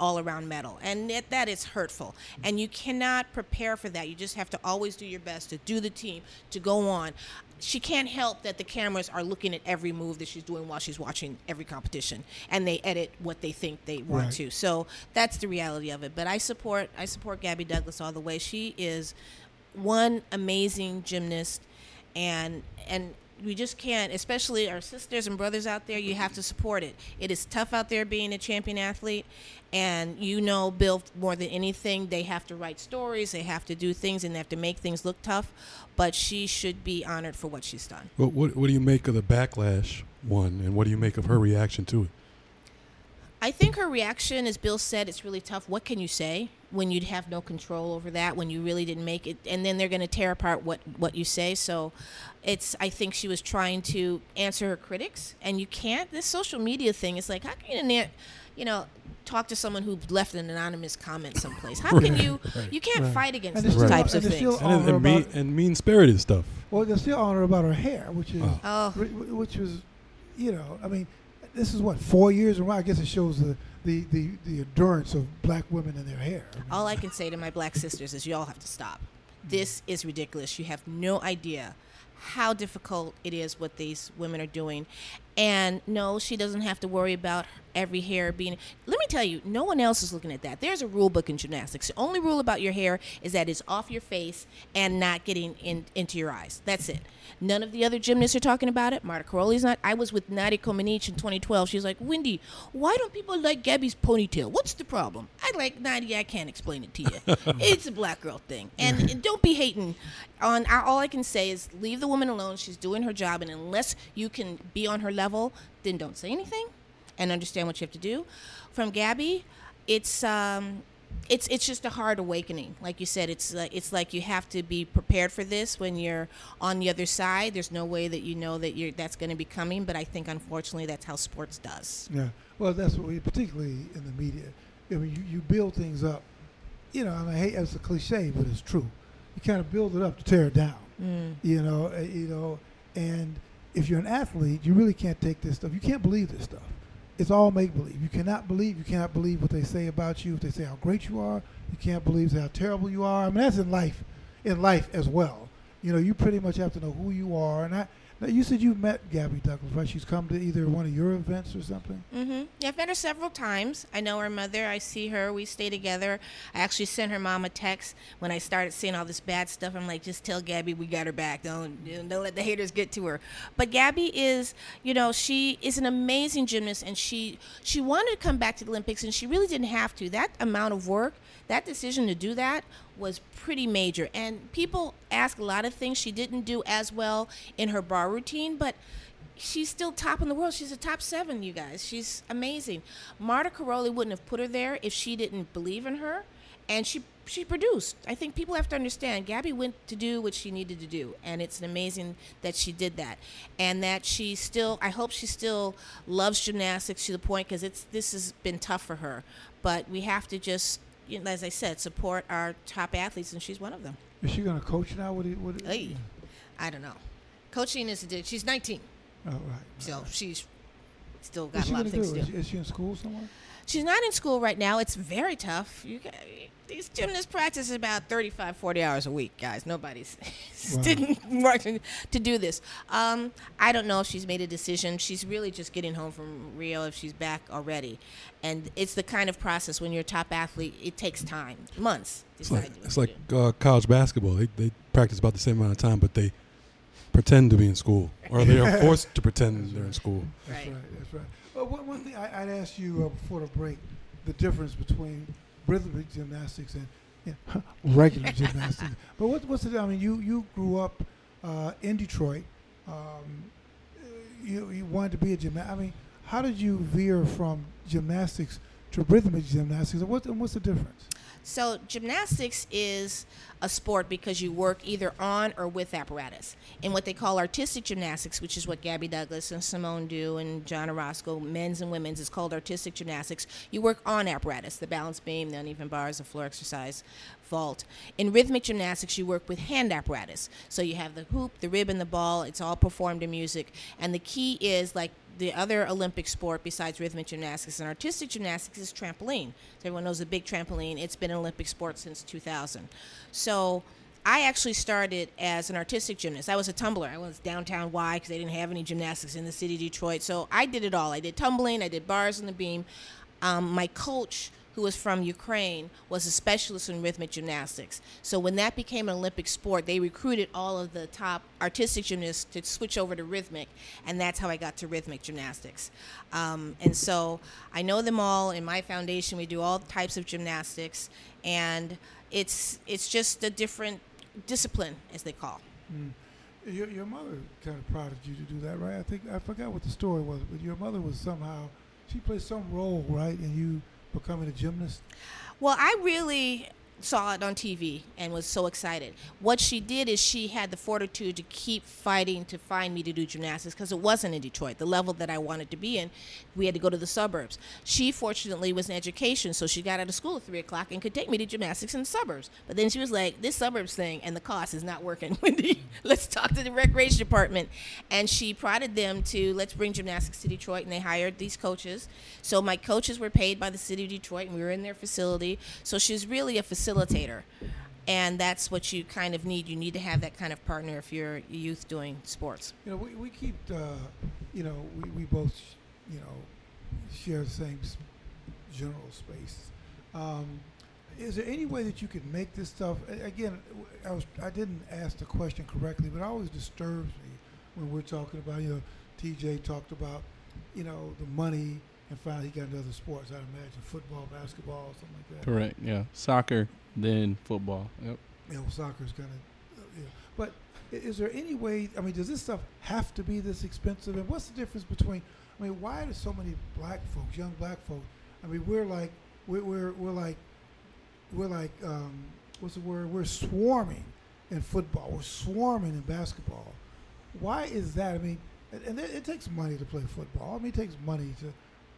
all-around medal, and that is hurtful, and you cannot prepare for that. You just have to always do your best to do the team, to go on. She can't help that the cameras are looking at every move that she's doing while she's watching every competition, and they edit what they think they want to. So that's the reality of it. But I support Gabby Douglas all the way. She is one amazing gymnast, and we just can't, especially our sisters and brothers out there, you have to support it. It is tough out there being a champion athlete, and you know, Bill, more than anything, they have to write stories, they have to do things, and they have to make things look tough, but she should be honored for what she's done. Well, what do you make of the backlash one, and what do you make of her reaction to it? I think her reaction, as Bill said, it's really tough. What can you say when you'd have no control over that, when you really didn't make it? And then they're going to tear apart what you say. So I think she was trying to answer her critics, and you can't. This social media thing is like, how can you, talk to someone who left an anonymous comment someplace? How can you can't fight against those types of things. And mean-spirited stuff. Well, they're still on her about her hair, which was, I mean, this is 4 years in a row. I guess it shows the endurance of black women and their hair. All I can say to my black sisters is, y'all have to stop. This is ridiculous. You have no idea how difficult it is what these women are doing. And no, she doesn't have to worry about every hair being. Let me tell you, no one else is looking at that. There's a rule book in gymnastics. The only rule about your hair is that it's off your face and not getting into your eyes. That's it. None of the other gymnasts are talking about it. Marta Károlyi's not. I was with Marta Károlyi in 2012. She's like, Wendy, why don't people like Gabby's ponytail? What's the problem? I like Nadia. I can't explain it to you. It's a black girl thing. And don't be hating. All I can say is leave the woman alone. She's doing her job. And unless you can be on her level, then don't say anything and understand what you have to do. From Gabby, it's just a hard awakening. Like you said, it's like you have to be prepared for this when you're on the other side. There's no way that you know that that's going to be coming, but I think unfortunately that's how sports does. Yeah. Well, that's what particularly in the media. I mean, you build things up. And I hate that's a cliche, but it's true. You kind of build it up to tear it down. And if you're an athlete, you really can't take this stuff. You can't believe this stuff. It's all make-believe. You cannot believe what they say about you. If they say how great you are, you can't believe how terrible you are. I mean, that's in life as well. You pretty much have to know who you are. And now you said you met Gabby Douglas, right? She's come to either one of your events or something? Mm-hmm. Yeah, I've met her several times. I know her mother. I see her. We stay together. I actually sent her mom a text when I started seeing all this bad stuff. I'm like, just tell Gabby we got her back. Don't let the haters get to her. But Gabby is, she is an amazing gymnast, and she wanted to come back to the Olympics, and she really didn't have to. That amount of work, that decision to do that was pretty major. And people ask a lot of things. She didn't do as well in her bar routine, but she's still top in the world. She's a top 7, you guys. She's amazing. Marta Károlyi wouldn't have put her there if she didn't believe in her, and she produced. I think people have to understand Gabby went to do what she needed to do, and it's amazing that she did that, and that she still, I hope she still loves gymnastics to the point, because this has been tough for her. But we have to just, as I said, support our top athletes, and she's one of them. Is she going to coach now? I don't know. Coaching is she's 19. Oh, right. So she's still got a lot of things to do. Is she in school somewhere? She's not in school right now. It's very tough. These gymnasts practice about 35, 40 hours a week, guys. Nobody's didn't work to do this. I don't know if she's made a decision. She's really just getting home from Rio, if she's back already. And it's the kind of process when you're a top athlete, it takes time, months. It's like college basketball. They practice about the same amount of time, but they pretend to be in school, or they are forced to pretend they're in school. That's right. Well, one thing I'd ask you before the break, the difference between rhythmic gymnastics and regular gymnastics. But what's the? I mean, you grew up in Detroit. You wanted to be a gymnast. I mean, how did you veer from gymnastics to rhythmic gymnastics? And what's the difference? So gymnastics is a sport because you work either on or with apparatus. In what they call artistic gymnastics, which is what Gabby Douglas and Simone do and John Orozco, men's and women's, is called artistic gymnastics. You work on apparatus, the balance beam, the uneven bars, the floor exercise, vault. In rhythmic gymnastics, you work with hand apparatus. So you have the hoop, the ribbon, the ball. It's all performed in music. And the key is, like, the other Olympic sport besides rhythmic gymnastics and artistic gymnastics is trampoline. So everyone knows the big trampoline. It's been an Olympic sport since 2000. So I actually started as an artistic gymnast. I was a tumbler. I was downtown Y because they didn't have any gymnastics in the city of Detroit. So I did it all. I did tumbling. I did bars on the beam. My coach, who was from Ukraine, was a specialist in rhythmic gymnastics. So when that became an Olympic sport, they recruited all of the top artistic gymnasts to switch over to rhythmic, and that's how I got to rhythmic gymnastics. And so I know them all. In my foundation, we do all types of gymnastics, and it's just a different discipline, as they call. Mm. Your mother kind of prodded you to do that, right? I think I forgot what the story was, but your mother was somehow, she played some role, right, and you becoming a gymnast? Well, I really saw it on TV and was so excited. What she did is she had the fortitude to keep fighting to find me to do gymnastics because it wasn't in Detroit. The level that I wanted to be in, we had to go to the suburbs. She fortunately was in education, so she got out of school at 3 o'clock and could take me to gymnastics in the suburbs. But then she was like, this suburbs thing and the cost is not working, Wendy. Let's talk to the recreation department. And she prodded them to, let's bring gymnastics to Detroit, and they hired these coaches. So my coaches were paid by the city of Detroit, and we were in their facility. So she's really a facilitator, and that's what you kind of need. You need to have that kind of partner if you're youth doing sports. You know, we keep, we both, share the same general space. Is there any way that you could make this stuff? Again, I didn't ask the question correctly, but it always disturbs me when we're talking about, T.J. talked about, the money. And finally, he got into other sports, I'd imagine, football, basketball, something like that. Correct, yeah. Soccer, then football, yep. Soccer's kind of, But is there any way, does this stuff have to be this expensive? And what's the difference between, why do so many young black folks, we're like, what's the word? We're swarming in football. We're swarming in basketball. Why is that? And it takes money to play football. It takes money to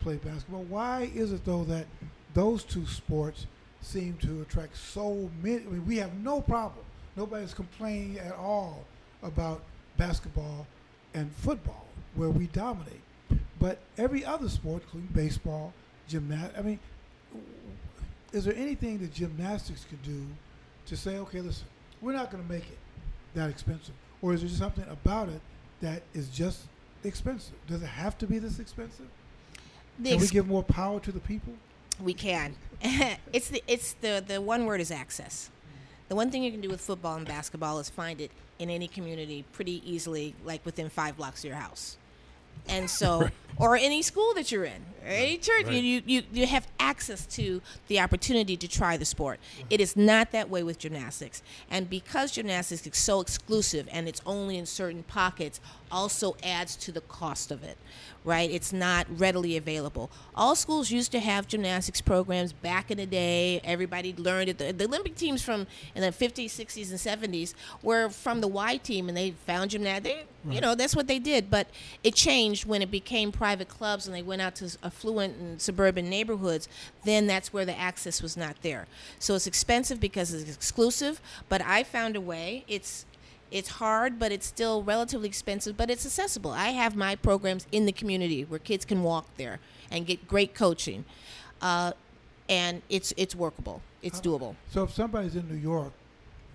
play basketball. Why is it though that those two sports seem to attract so many? We have no problem. Nobody's complaining at all about basketball and football, where we dominate. But every other sport, including baseball, gymnastics. Is there anything that gymnastics could do to say, okay, listen, we're not going to make it that expensive, or is there something about it that is just expensive? Does it have to be this expensive? Can we give more power to the people? We can. The one word is access. The one thing you can do with football and basketball is find it in any community pretty easily, like within 5 blocks of your house. And so, right. Or any school that you're in, or any church, right. You have access to the opportunity to try the sport. Right. It is not that way with gymnastics. And because gymnastics is so exclusive and it's only in certain pockets, also adds to the cost of it, right? It's not readily available. All schools used to have gymnastics programs back in the day. Everybody learned it. The Olympic teams from in the 50s, 60s, and 70s were from the Y team, and they found gymnastics. Right. That's what they did. But it changed when it became private clubs and they went out to affluent and suburban neighborhoods. Then that's where the access was not there. So it's expensive because it's exclusive, but I found a way. It's hard, but it's still relatively expensive, but it's accessible. I have my programs in the community where kids can walk there and get great coaching. And it's workable. It's doable. So if somebody's in New York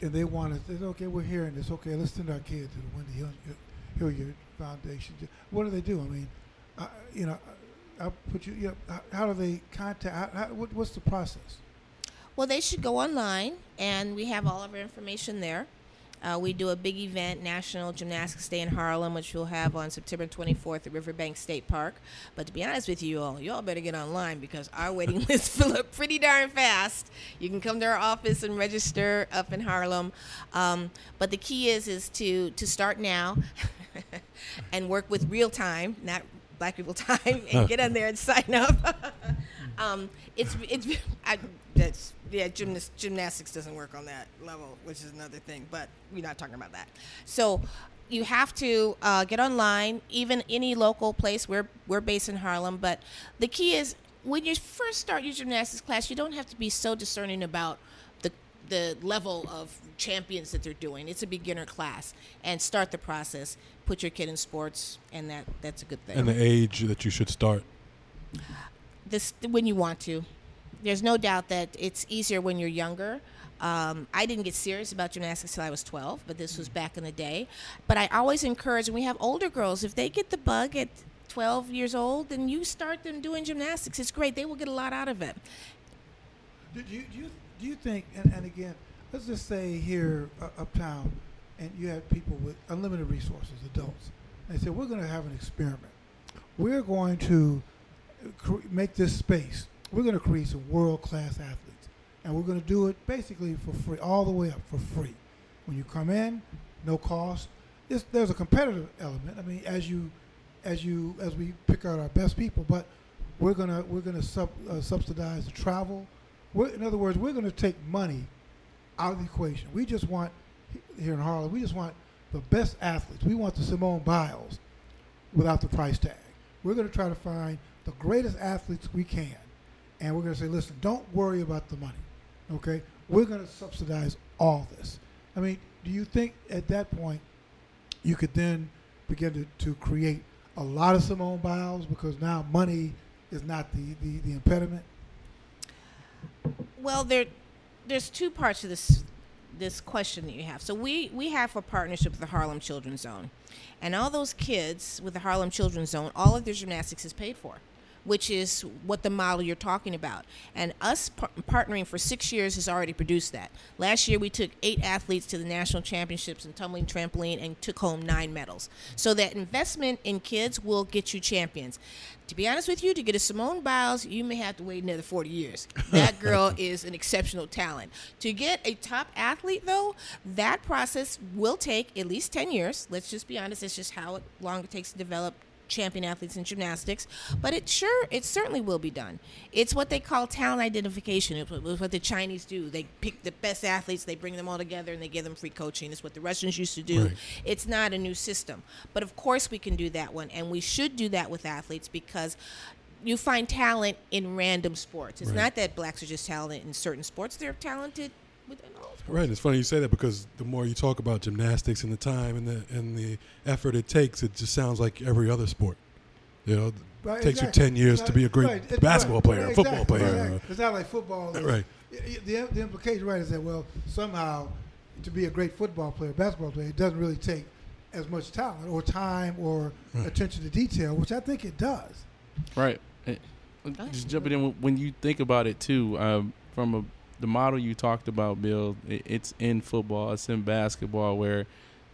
and they want to say, okay, we're hearing this. Okay, let's send our kids to the Wendy Hilliard Foundation. What do they do? I'll put you, how do they contact? What's the process? Well, they should go online, and we have all of our information there. We do a big event, National Gymnastics Day in Harlem, which we'll have on September 24th at Riverbank State Park. But to be honest with you all, y'all better get online because our waiting lists fill up pretty darn fast. You can come to our office and register up in Harlem. But the key is to start now and work with real time, not black people time, and get on there and sign up. Gymnastics doesn't work on that level, which is another thing, but we're not talking about that. So you have to get online, even any local place. We're based in Harlem, but the key is when you first start your gymnastics class, you don't have to be so discerning about the level of champions that they're doing. It's a beginner class, and start the process. Put your kid in sports, and that's a good thing. And the age that you should start? This when you want to. There's no doubt that it's easier when you're younger. I didn't get serious about gymnastics till I was 12, but this was back in the day. But I always encourage, and we have older girls, if they get the bug at 12 years old, then you start them doing gymnastics. It's great. They will get a lot out of it. Do you think, and again, let's just say here uptown, and you have people with unlimited resources, adults, and they say, we're going to have an experiment. We're going to make this space. We're going to create some world-class athletes, and we're going to do it basically for free, all the way up for free. When you come in, no cost. There's a competitive element. I mean, as we pick out our best people, but we're going to subsidize the travel. In other words, we're going to take money out of the equation. We just want, here in Harlem, we just want the best athletes. We want the Simone Biles without the price tag. We're going to try to find the greatest athletes we can, and we're going to say, listen, don't worry about the money, okay? We're going to subsidize all this. I mean, do you think at that point you could then begin to create a lot of Simone Biles because now money is not the impediment? Well, there's two parts to this question that you have. So we have a partnership with the Harlem Children's Zone. And all those kids with the Harlem Children's Zone, all of their gymnastics is paid for, which is what the model you're talking about. And us partnering for 6 years has already produced that. Last year, we took 8 athletes to the national championships in tumbling, trampoline, and took home 9 medals. So that investment in kids will get you champions. To be honest with you, to get a Simone Biles, you may have to wait another 40 years. That girl is an exceptional talent. To get a top athlete, though, that process will take at least 10 years. Let's just be honest. It's just how long it takes to develop champion athletes in gymnastics, but it certainly will be done. It's what they call talent identification. It's what the Chinese do. They pick the best athletes, they bring them all together, and they give them free coaching. It's what the Russians used to do. Right. It's not a new system, but of course we can do that one, and we should do that with athletes because you find talent in random sports. It's not that blacks are just talented in certain sports. They're talented within all sports. Right. It's funny you say that because the more you talk about gymnastics and the time and the effort it takes, it just sounds like every other sport. You know, right, it takes you 10 years to be a great basketball player, football player. Right. It's not like football. Right. The implication, is that, well, somehow to be a great football player, basketball player, it doesn't really take as much talent or time or attention to detail, which I think it does. Right. Hey, just jumping in, when you think about it, too, from the model you talked about, Bill, it's in football, it's in basketball, where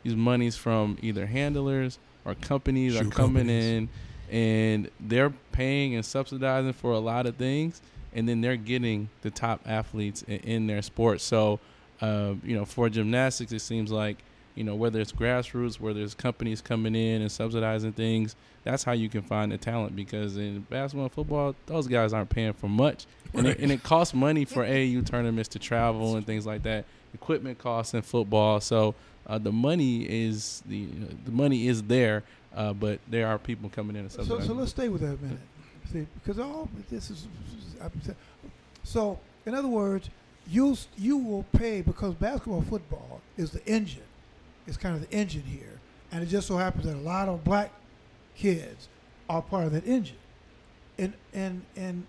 these monies from either handlers or companies are coming in, and they're paying and subsidizing for a lot of things, and then they're getting the top athletes in their sport. So, for gymnastics, it seems like, whether it's grassroots, whether it's companies coming in and subsidizing things, that's how you can find the talent, because in basketball and football, those guys aren't paying for much. And it costs money for AAU tournaments to travel and things like that. Equipment costs in football. So the money is there, but there are people coming in and subsidizing. So let's stay with that a minute. See, because all this is – so in other words, you will pay because basketball and football is the engine. It's kind of the engine here. And it just so happens that a lot of black kids are part of that engine. And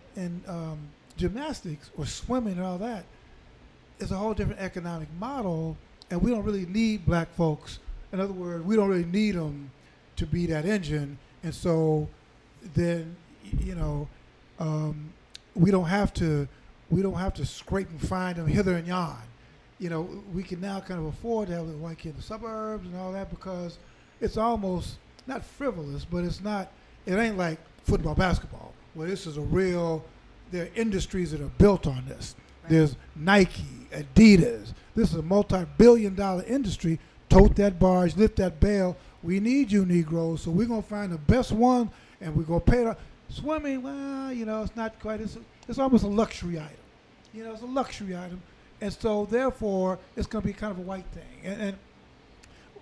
gymnastics or swimming and all that is a whole different economic model, and we don't really need black folks. In other words, we don't really need them to be that engine. And so then, we don't have to scrape and find them hither and yon. We can now kind of afford to have a white kid in the suburbs and all that because it's almost not frivolous, but it ain't like football, basketball. Well, this is there are industries that are built on this. Right. There's Nike, Adidas. This is a multi-billion-dollar industry. Tote that barge, lift that bale. We need you, Negroes, so we're going to find the best one, and we're going to pay it. Swimming, well, you know, it's not quite, it's almost a luxury item. You know, it's a luxury item. And so, therefore, it's going to be kind of a white thing. And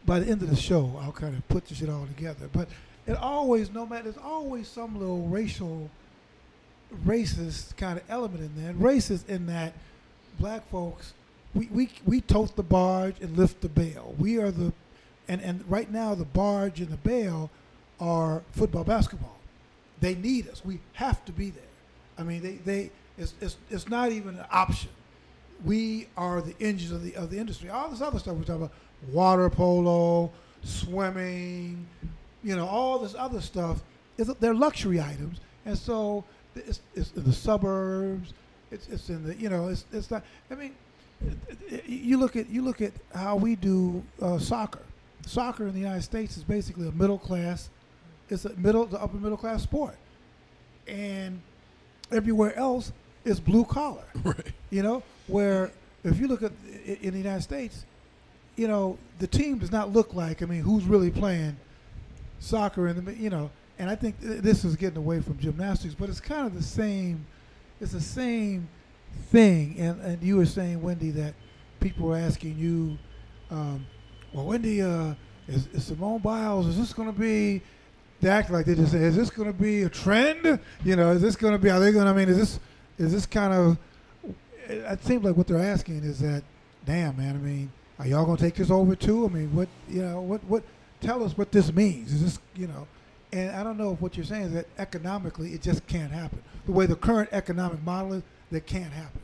by the end of the show, I'll kind of put this shit all together. But it always, no matter, there's always some little racial, racist kind of element in there. And racist in that black folks, we tote the barge and lift the bale. We are the, and right now the barge and the bale are football, basketball. They need us. We have to be there. I mean, it's not even an option. We are the engines of the industry. All this other stuff we're talking about, water polo, swimming, you know, all this other stuff, they're luxury items. And so it's in the suburbs. It's in the, you know, it's not. I mean, you look at how we do soccer. Soccer in the United States is basically a middle class. It's a middle to upper middle class sport, and everywhere else is blue collar. Right. You know, where if you look at in the United States, you know, the team does not look like. I mean, who's really playing soccer in the, you know? And I think this is getting away from gymnastics, but it's kind of the same. It's the same thing. And you were saying, Wendy, that people were asking you, well, Wendy, is Simone Biles? Is this going to be? They act like they just say, is this going to be a trend? You know, is this going to be, are they going to, I mean, is this kind of, it seems like what they're asking is that, damn, man, I mean, are y'all going to take this over too? I mean, what, you know, what, tell us what this means. Is this, you know, and I don't know if what you're saying is that economically it just can't happen. The way the current economic model is, that can't happen.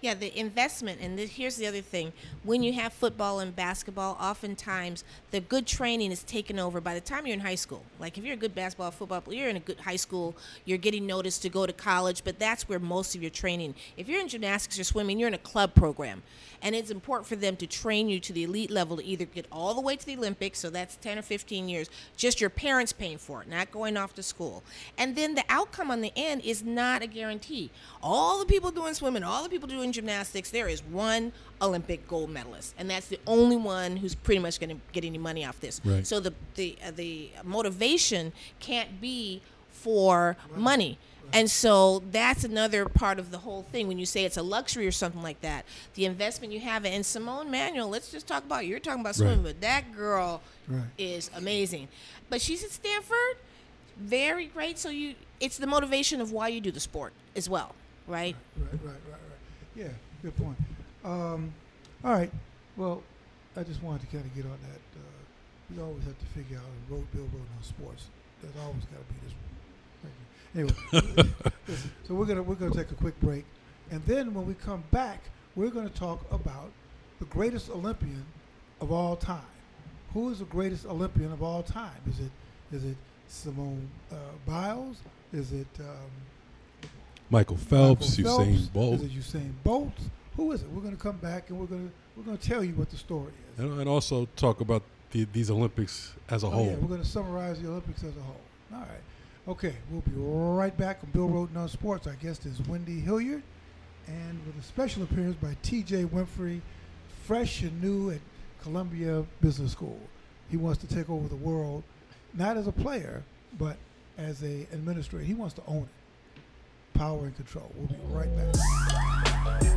Yeah, the investment, and here's the other thing. When you have football and basketball, oftentimes the good training is taken over by the time you're in high school. Like if you're a good basketball, football player, you're in a good high school, you're getting noticed to go to college, but that's where most of your training. If you're in gymnastics or swimming, you're in a club program. And it's important for them to train you to the elite level to either get all the way to the Olympics, so that's 10 or 15 years, just your parents paying for it, not going off to school. And then the outcome on the end is not a guarantee. All the people doing swimming, all the people doing gymnastics, there is one Olympic gold medalist, and that's the only one who's pretty much going to get any money off this. Right. So the motivation can't be for money. And so that's another part of the whole thing. When you say it's a luxury or something like that, the investment you have. And Simone Manuel, let's just talk about, you're talking about swimming, right. But that girl is amazing. But she's at Stanford, very great. So it's the motivation of why you do the sport as well, right? Right. Yeah, good point. All right, well, I just wanted to kind of get on that. We always have to figure out a Bill Roden on sports. There's always got to be this. Anyway, so we're gonna take a quick break, and then when we come back, we're gonna talk about the greatest Olympian of all time. Who is the greatest Olympian of all time? Is it Simone Biles? Is it Michael Phelps? Usain Bolt? Is it Usain Bolt? Who is it? We're gonna come back and we're gonna tell you what the story is, and also talk about these Olympics as a whole. Yeah, we're gonna summarize the Olympics as a whole. All right. Okay, we'll be right back on Bill Roden on Sports. Our guest is Wendy Hilliard, and with a special appearance by T.J. Winfrey, fresh and new at Columbia Business School. He wants to take over the world, not as a player, but as an administrator. He wants to own it. Power and control. We'll be right back.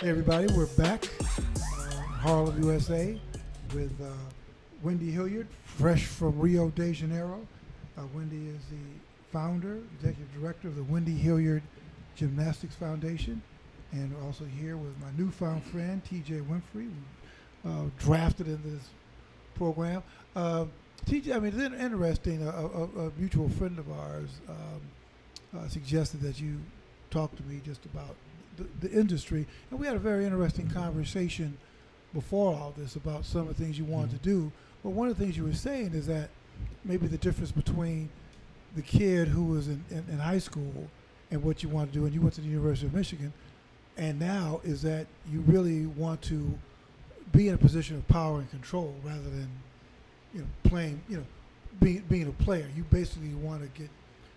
Hey everybody, we're back in Harlem, USA, with Wendy Hilliard, fresh from Rio de Janeiro. Wendy is the founder, executive director of the Wendy Hilliard Gymnastics Foundation, and also here with my newfound friend, T.J. Winfrey, who drafted into this program. T.J., I mean, it's interesting, a mutual friend of ours suggested that you talk to me just about the industry, and we had a very interesting conversation before all this about some of the things you wanted to do. But one of the things you were saying is that maybe the difference between the kid who was in high school and what you want to do, and you went to the University of Michigan, and now is that you really want to be in a position of power and control rather than playing, being a player. You basically want to get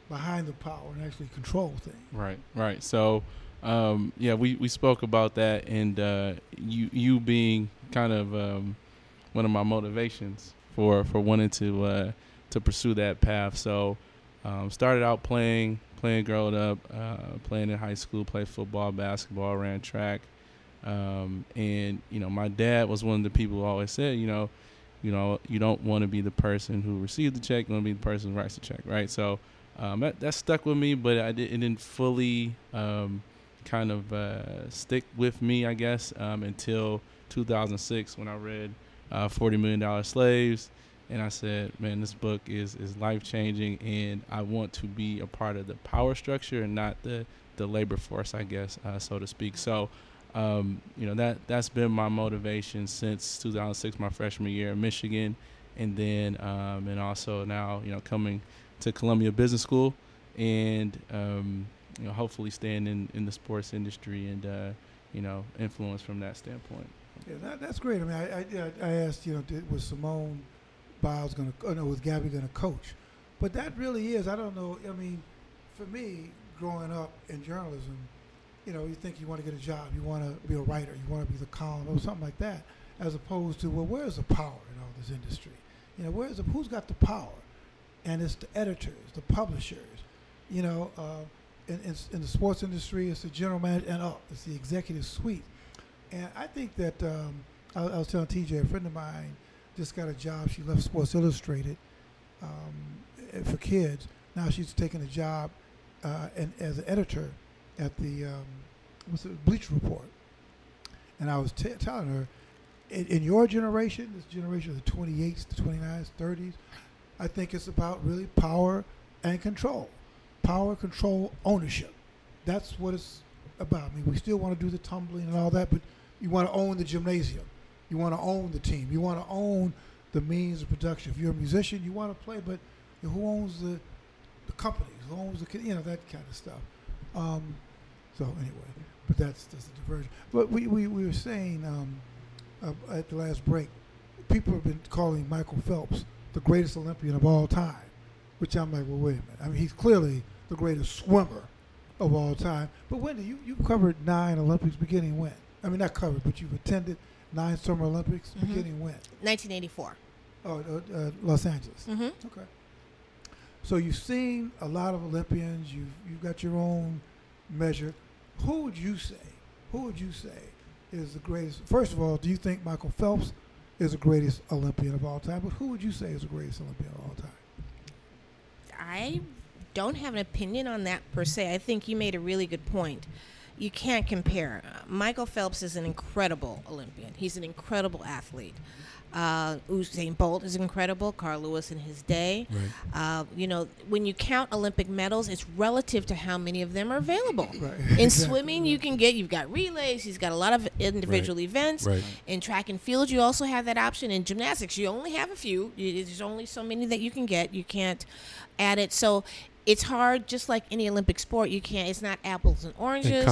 behind the power and actually control things. Right, right. So, we spoke about that, and you being kind of one of my motivations for wanting to pursue that path. So, started out playing growing up, playing in high school, played football, basketball, ran track. And, my dad was one of the people who always said, you don't want to be the person who received the check, you want to be the person who writes the check, right? So that stuck with me, but it didn't fully stick with me, I guess, until 2006 when I read $40 Million Slaves. And I said, man, this book is life-changing, and I want to be a part of the power structure and not the labor force, I guess, so to speak. So, that's been my motivation since 2006, my freshman year in Michigan, and then and also now, coming to Columbia Business School and, hopefully staying in the sports industry and, influence from that standpoint. Yeah, that's great. I mean, I asked, was Simone Biles was Gabby going to coach? But that really is, I don't know, I mean, for me, growing up in journalism, you think you want to get a job, you want to be a writer, you want to be the columnist or something like that, as opposed to, well, where's the power in all this industry? Who's got the power? And it's the editors, the publishers, in the sports industry, it's the general manager and up, it's the executive suite. And I think that, I was telling TJ, a friend of mine just got a job. She left Sports Illustrated for kids. Now she's taken a job as an editor at the Bleacher Report. And I was telling her, in your generation, this generation of the 28s, the 29s, 30s, I think it's about really power and control. Power, control, ownership. That's what it's about. I mean, we still want to do the tumbling and all that, but you want to own the gymnasium. You want to own the team. You want to own the means of production. If you're a musician, you want to play, but who owns the companies? Who owns the that kind of stuff. So anyway, but that's just a diversion. But we were saying at the last break, people have been calling Michael Phelps the greatest Olympian of all time, which I'm like, well, wait a minute. I mean, he's clearly the greatest swimmer of all time. But Wendy, you covered 9 Olympics beginning when? I mean, not covered, but you've attended 9 Summer Olympics, mm-hmm. beginning when? 1984. Oh, Los Angeles. Mm-hmm. Okay. So you've seen a lot of Olympians. You've got your own measure. Who would you say is the greatest? First of all, do you think Michael Phelps is the greatest Olympian of all time? But who would you say is the greatest Olympian of all time? I don't have an opinion on that per se. I think you made a really good point. You can't compare. Michael Phelps is an incredible Olympian. He's an incredible athlete. Usain Bolt is incredible. Carl Lewis in his day. Right. When you count Olympic medals, it's relative to how many of them are available. Right. In swimming, you've got relays. He's got a lot of individual right. events. Right. In track and field, you also have that option. In gymnastics, you only have a few. There's only so many that you can get. You can't add it. So it's hard, just like any Olympic sport. You can't. It's not apples and oranges. And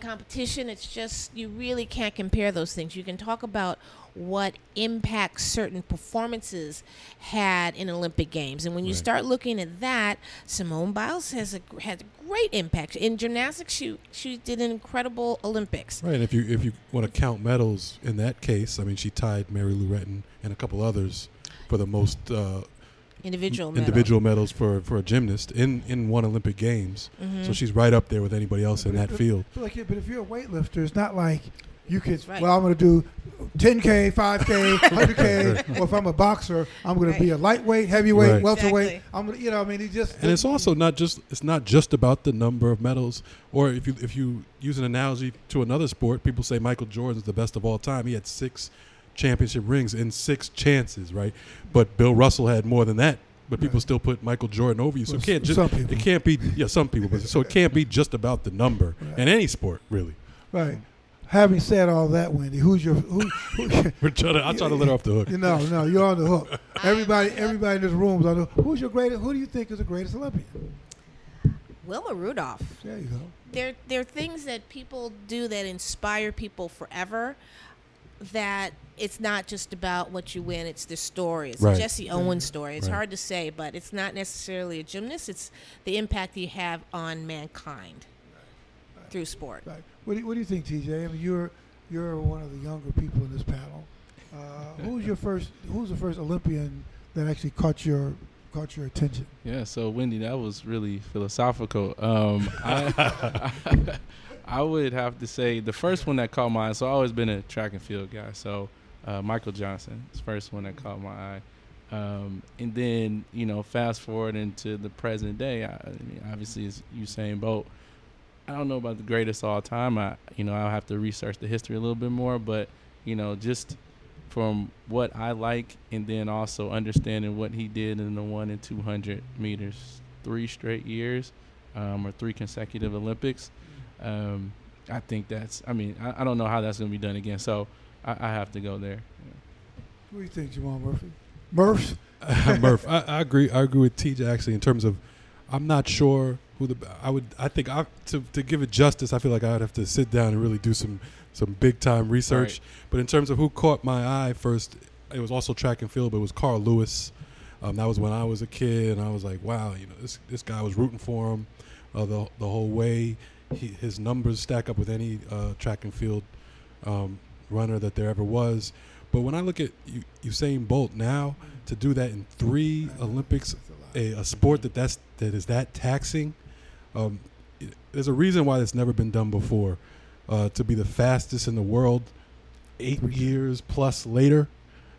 competition. It's just you really can't compare those things. You can talk about what impact certain performances had in Olympic Games, and when you right. start looking at that, Simone Biles had a great impact in gymnastics. She did an incredible Olympics. Right. And if you want to count medals in that case, I mean, she tied Mary Lou Retton and a couple others for the most. Individual medals for a gymnast in one Olympic Games. Mm-hmm. So she's right up there with anybody else in that field. But if you're a weightlifter, it's not like you could, right. well, I'm going to do 10K, 5K, 100K. Right. Or if I'm a boxer, I'm going right. to be a lightweight, heavyweight, right. welterweight. Exactly. I'm going to, And it's also not just about the number of medals. Or if you use an analogy to another sport, people say Michael Jordan's the best of all time. He had 6 championship rings in 6 chances, right? But Bill Russell had more than that. But people right. still put Michael Jordan over you, so it can't be just about the number right. in any sport, really. Right. Having said all that, Wendy, who's your I'll try to let her off the hook. No, you're on the hook. Everybody in this room is on the hook. Who do you think is the greatest Olympian? Wilma Rudolph. There you go. There are things that people do that inspire people forever. that it's not just about what you win, it's the story. It's a Jesse Owens story. It's hard to say, but it's not necessarily a gymnast. It's the impact you have on mankind through sport. Right. What do you think, TJ? I mean, you're one of the younger people in this panel. Who's the first Olympian that actually caught your attention? Yeah, so Wendy, that was really philosophical. I would have to say the first one that caught my eye, so I've always been a track and field guy, so Michael Johnson was the first one that caught my eye. And then, fast forward into the present day, I mean, obviously it's Usain Bolt. I don't know about the greatest all time. I'll have to research the history a little bit more, but, just from what I like and then also understanding what he did in the 1 and 200 meters, 3 straight years or 3 consecutive Olympics. I think that's, I don't know how that's going to be done again, so I have to go there. Yeah. What do you think, Jamal Murphy? Murph, I agree. I agree with TJ actually in terms of, I'm not sure who the, to give it justice, I feel like I'd have to sit down and really do some big time research. Right. But in terms of who caught my eye first, it was also track and field, but it was Carl Lewis. That was when I was a kid, and I was like, wow, this guy was rooting for him the whole way. His numbers stack up with any track and field runner that there ever was. But when I look at Usain Bolt now, to do that in 3 Olympics, a sport that is that taxing, there's a reason why it's never been done before. To be the fastest in the world 8 years plus later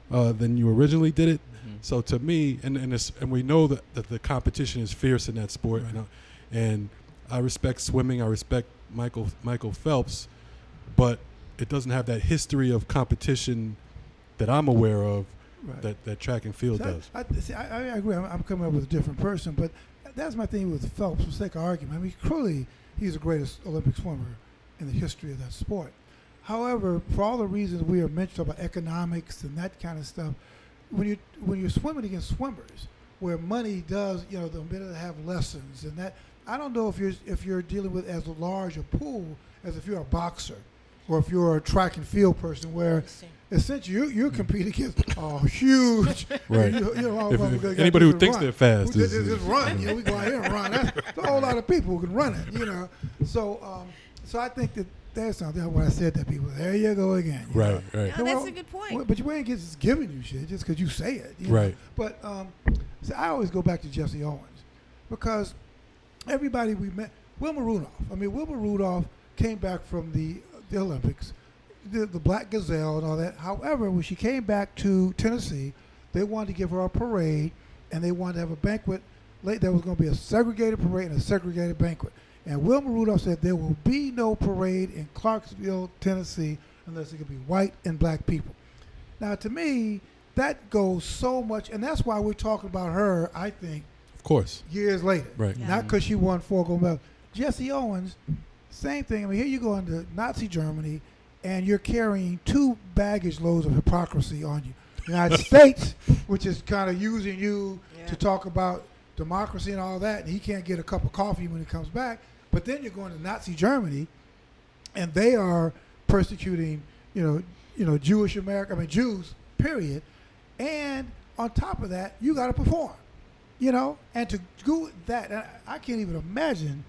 than you originally did it. Mm-hmm. So to me, and we know that the competition is fierce in that sport, right. And I respect swimming. I respect Michael Phelps, but it doesn't have that history of competition that I'm aware of that track and field does. I agree. I'm coming up with a different person, but that's my thing with Phelps, for sake of argument. I mean, clearly he's the greatest Olympic swimmer in the history of that sport. However, for all the reasons we are mentioned about economics and that kind of stuff, when you're swimming against swimmers, where money does, the ability to have lessons and that. I don't know if you're dealing with as large a pool as if you're a boxer or if you're a track and field person where essentially you're competing against huge. Right. Anybody who thinks they're fast. Just run. We go out here and run. That's a whole lot of people who can run it, So so I think that there's something when I said that people, there you go again. Right. No, that's a good point. But you ain't just giving you shit just because you say it. Right. But so I always go back to Jesse Owens because everybody we met, Wilma Rudolph came back from the Olympics, the Black Gazelle and all that. However, when she came back to Tennessee, they wanted to give her a parade, and they wanted to have a banquet. There was going to be a segregated parade and a segregated banquet. And Wilma Rudolph said there will be no parade in Clarksville, Tennessee, unless it can be white and black people. Now, to me, that goes so much, and that's why we're talking about her, I think, course. Years later. Right. Yeah. Not because she won 4 gold medals. Jesse Owens, same thing. I mean, here you go into Nazi Germany, and you're carrying 2 baggage loads of hypocrisy on you. The United States, which is kind of using you to talk about democracy and all that, and he can't get a cup of coffee when he comes back. But then you're going to Nazi Germany, and they are persecuting, Jewish America, Jews, period. And on top of that, you got to perform. And to do that, and I can't even imagine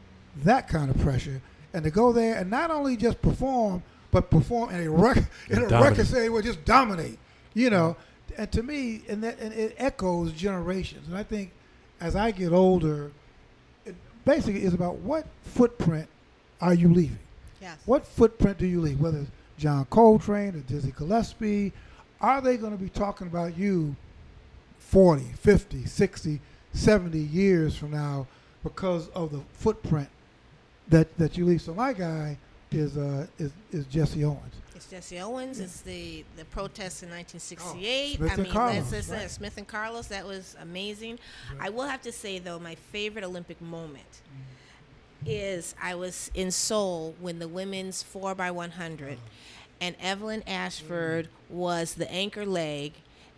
that kind of pressure. And to go there and not only just perform, but perform in a record-setting way, just dominate. And to me, and it echoes generations. And I think as I get older, it basically is about what footprint are you leaving? Yes. What footprint do you leave? Whether it's John Coltrane or Dizzy Gillespie, are they going to be talking about you 40, 50, 60? 70 years from now because of the footprint that you leave. So my guy is Jesse Owens. It's Jesse Owens. Yeah. It's the protests in 1968. Smith and Carlos, that was amazing. Right. I will have to say, though, my favorite Olympic moment is I was in Seoul when the women's 4x100, and Evelyn Ashford was the anchor leg,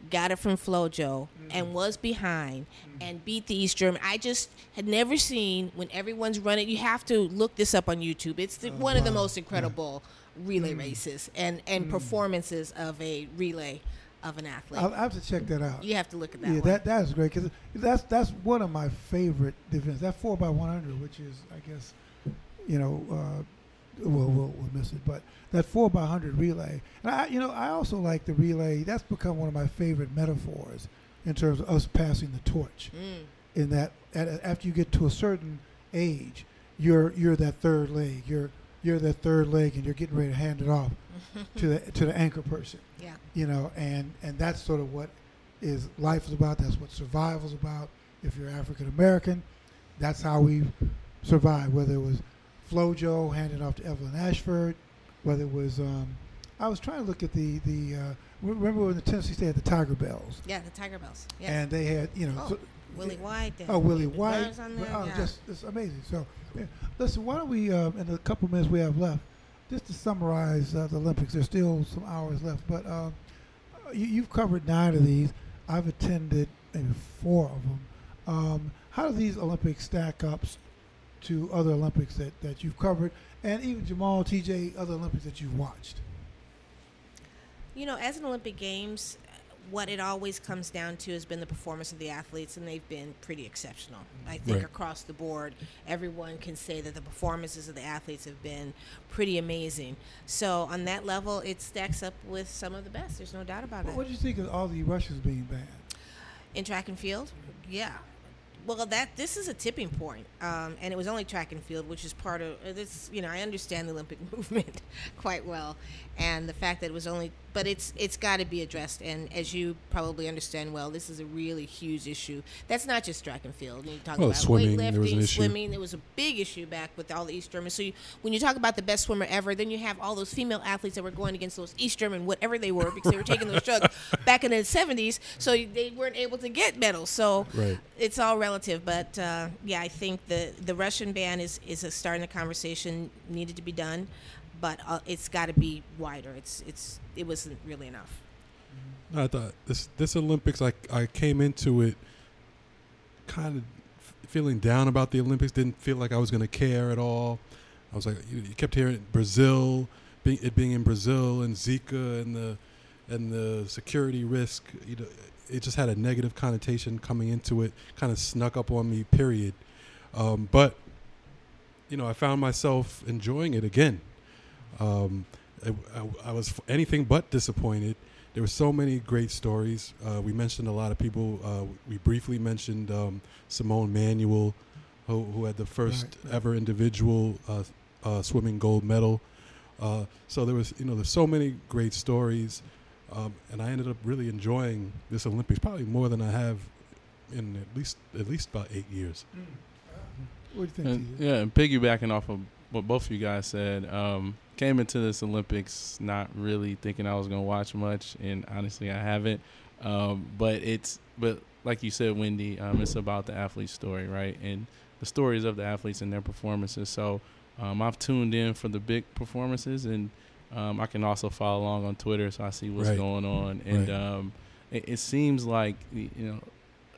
got it from Flojo, mm-hmm. and was behind, mm-hmm. and beat the East German. I just had never seen, when everyone's running, you have to look this up on YouTube. It's one of the most incredible relay races and performances of a relay of an athlete. I have to check that out. You have to look at that. Yeah, that is great, because that's one of my favorite events. That 4x100, which is, I guess, you know, we'll miss it, but that 4x100 relay. And I also like the relay. That's become one of my favorite metaphors in terms of us passing the torch. Mm. In that, after you get to a certain age, you're that third leg. You're that third leg, and you're getting ready to hand it off to the anchor person. Yeah. You know, and that's sort of what life is about. That's what survival's about. If you're African American, that's how we survived. Whether it was Flojo handed off to Evelyn Ashford, whether it was I was trying to look at the remember when the Tennessee State had the Tiger Bells. Yeah, the Tiger Bells. Yeah. And they had Willie White. Oh, Willie White. Just it's amazing. So, yeah. Listen, why don't we, in the couple minutes we have left, just to summarize the Olympics. There's still some hours left, but you've covered 9 of these. I've attended maybe 4 of them. How do these Olympics stack up to other Olympics that you've covered, and even Jamal, TJ, other Olympics that you've watched? You know, as an Olympic Games, what it always comes down to has been the performance of the athletes, and they've been pretty exceptional. I think across the board, everyone can say that the performances of the athletes have been pretty amazing. So on that level, it stacks up with some of the best. There's no doubt about it. What do you think of all the Russians being banned? In track and field? Yeah. Well, this is a tipping point, and it was only track and field, which is part of this. You know, I understand the Olympic movement quite well, and the fact that it was only, but it's got to be addressed. And as you probably understand well, this is a really huge issue. That's not just track and field. You talk about swimming, weightlifting, there was an issue. Swimming. It was a big issue back with all the East Germans. So when you talk about the best swimmer ever, then you have all those female athletes that were going against those East German, whatever they were, because they were taking those drugs back in the 70s. So they weren't able to get medals. So it's all relevant. But I think the Russian ban is a start in the conversation, needed to be done, but it's got to be wider. It wasn't really enough. I thought this Olympics, I came into it kind of feeling down about the Olympics. Didn't feel like I was going to care at all. I was like, you kept hearing Brazil, being in Brazil, and Zika, and the security risk. You know, it just had a negative connotation coming into it, kind of snuck up on me, period. But, you know, I found myself enjoying it again. I was anything but disappointed. There were so many great stories. We mentioned a lot of people. We briefly mentioned Simone Manuel, who had the first ever individual swimming gold medal. So there's so many great stories. And I ended up really enjoying this Olympics, probably more than I have in at least about 8 years. What do you think? And piggybacking off of what both of you guys said, came into this Olympics not really thinking I was going to watch much, and honestly, I haven't. But like you said, Wendy, it's about the athlete's story, right? And the stories of the athletes and their performances. So I've tuned in for the big performances, and I can also follow along on Twitter, so I see what's going on. And it seems like, you know,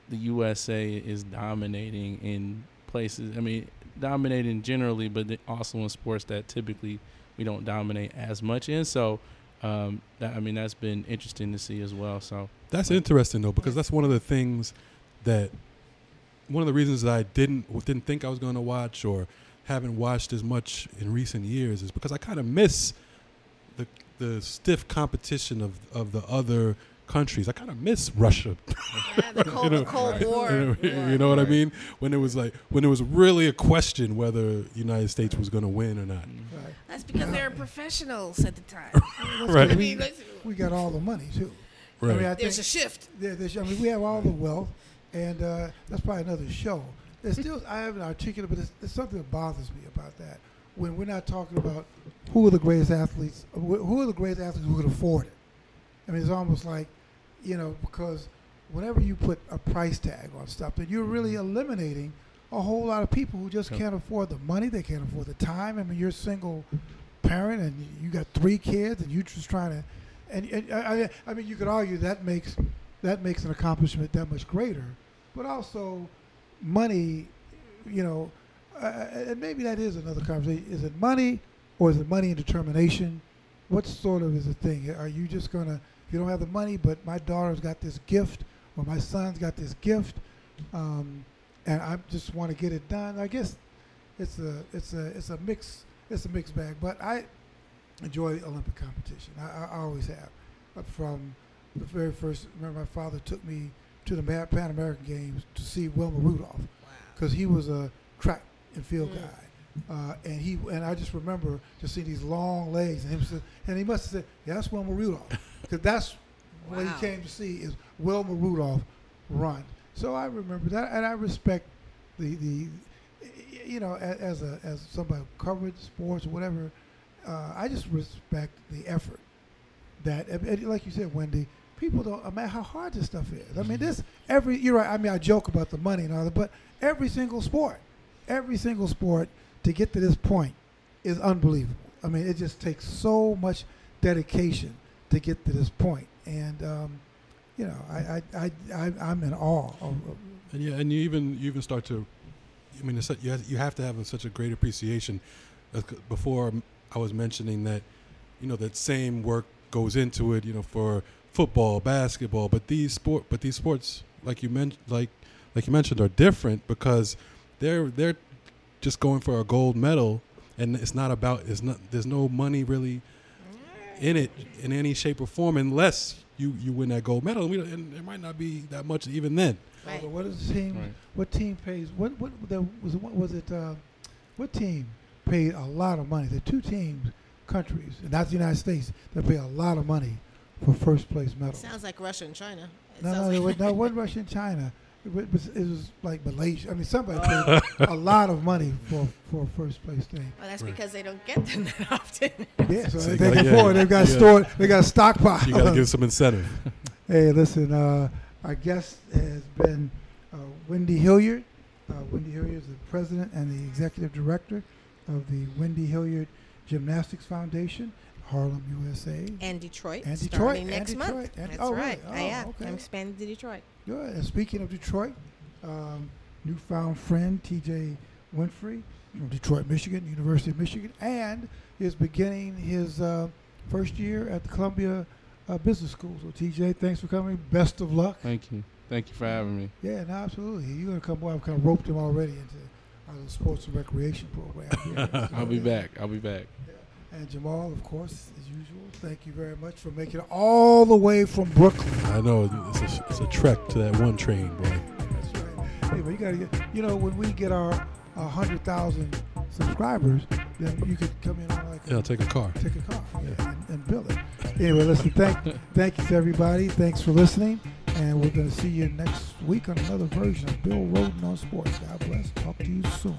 the USA is dominating in places. I mean, dominating generally, but also in sports that typically we don't dominate as much in. So, that's been interesting to see as well. So that's interesting, though, because that's one of the reasons that I didn't think I was going to watch or haven't watched as much in recent years is because I kind of miss – the stiff competition of the other countries. I kind of miss Russia. Yeah, the Cold War. You know what I mean? When it was really a question whether the United States was going to win or not. Right. That's because they were professionals at the time. I mean, we got all the money too. Right. I mean, there's a shift. We have all the wealth, and that's probably another show. There's still I haven't articulated, but it's something that bothers me about that. When we're not talking about who are the greatest athletes who could afford it. I mean, it's almost like, you know, because whenever you put a price tag on something, you're really eliminating a whole lot of people who just can't afford the money, they can't afford the time. I mean, you're a single parent and you got 3 kids and you're just trying to, and I mean, you could argue that makes that makes an accomplishment that much greater. But also money, you know, and maybe that is another conversation. Is it money, or is it money and determination? What sort of is the thing? Are you just going to, if you don't have the money, but my daughter's got this gift, or my son's got this gift, and I just want to get it done? I guess it's a mixed bag. But I enjoy Olympic competition. I always have. From the very first, remember my father took me to the Pan American Games to see Wilma Rudolph, because he was a track and field guy, and I just remember just seeing these long legs, and he must have said, "Yeah, that's Wilma Rudolph," because that's what he came to see is Wilma Rudolph run. So I remember that, and I respect the you know, as somebody who covered sports or whatever, I just respect the effort. That, like you said, Wendy, people don't imagine how hard this stuff is. I mean, you're right. I mean, I joke about the money and all that, but every single sport to get to this point is unbelievable. I mean, it just takes so much dedication to get to this point. And, you know, I'm in awe. And you even start to, I mean, you have to have such a great appreciation. Before I was mentioning that, you know, that same work goes into it, you know, for football, basketball, but these sports, like you mentioned, are different because they're just going for a gold medal, and there's no money really in it in any shape or form unless you win that gold medal, and it might not be that much even then. Right. So what is the team? Right. What team pays? What team paid a lot of money? The two teams. Countries, and not the United States, that pay a lot of money for first place medals. Sounds like Russia and China. It wasn't Russia and China. It was like Malaysia. I mean, somebody paid a lot of money for a first place thing. Well, that's because they don't get them that often. Yeah, so they've got stored. They got stockpiled. You got to give some incentive. Hey, listen, our guest has been Wendy Hilliard. Wendy Hilliard is the president and the executive director of the Wendy Hilliard Gymnastics Foundation, Harlem, USA, and Detroit. And starting Detroit next month. That's right. Really? Oh, I am. Okay. I'm expanding to Detroit. Good. And speaking of Detroit, newfound friend T.J. Winfrey from Detroit, Michigan, University of Michigan, and is beginning his first year at the Columbia Business School. So T.J., thanks for coming. Best of luck. Thank you. Thank you for having me. Yeah, no, absolutely. You're gonna come. Well, I've kind of roped him already into the sports and recreation program. Yeah, so I'll be back. Yeah. And Jamal, of course, as usual, thank you very much for making it all the way from Brooklyn. I know it's a trek to that one train, boy. That's right. Hey, but you gotta when we get our 100,000 subscribers, then you could come in on take a car, yeah. and build it. Anyway, listen, thank you to everybody. Thanks for listening. And we're going to see you next week on another version of Bill Roden on Sports. God bless. Talk to you soon.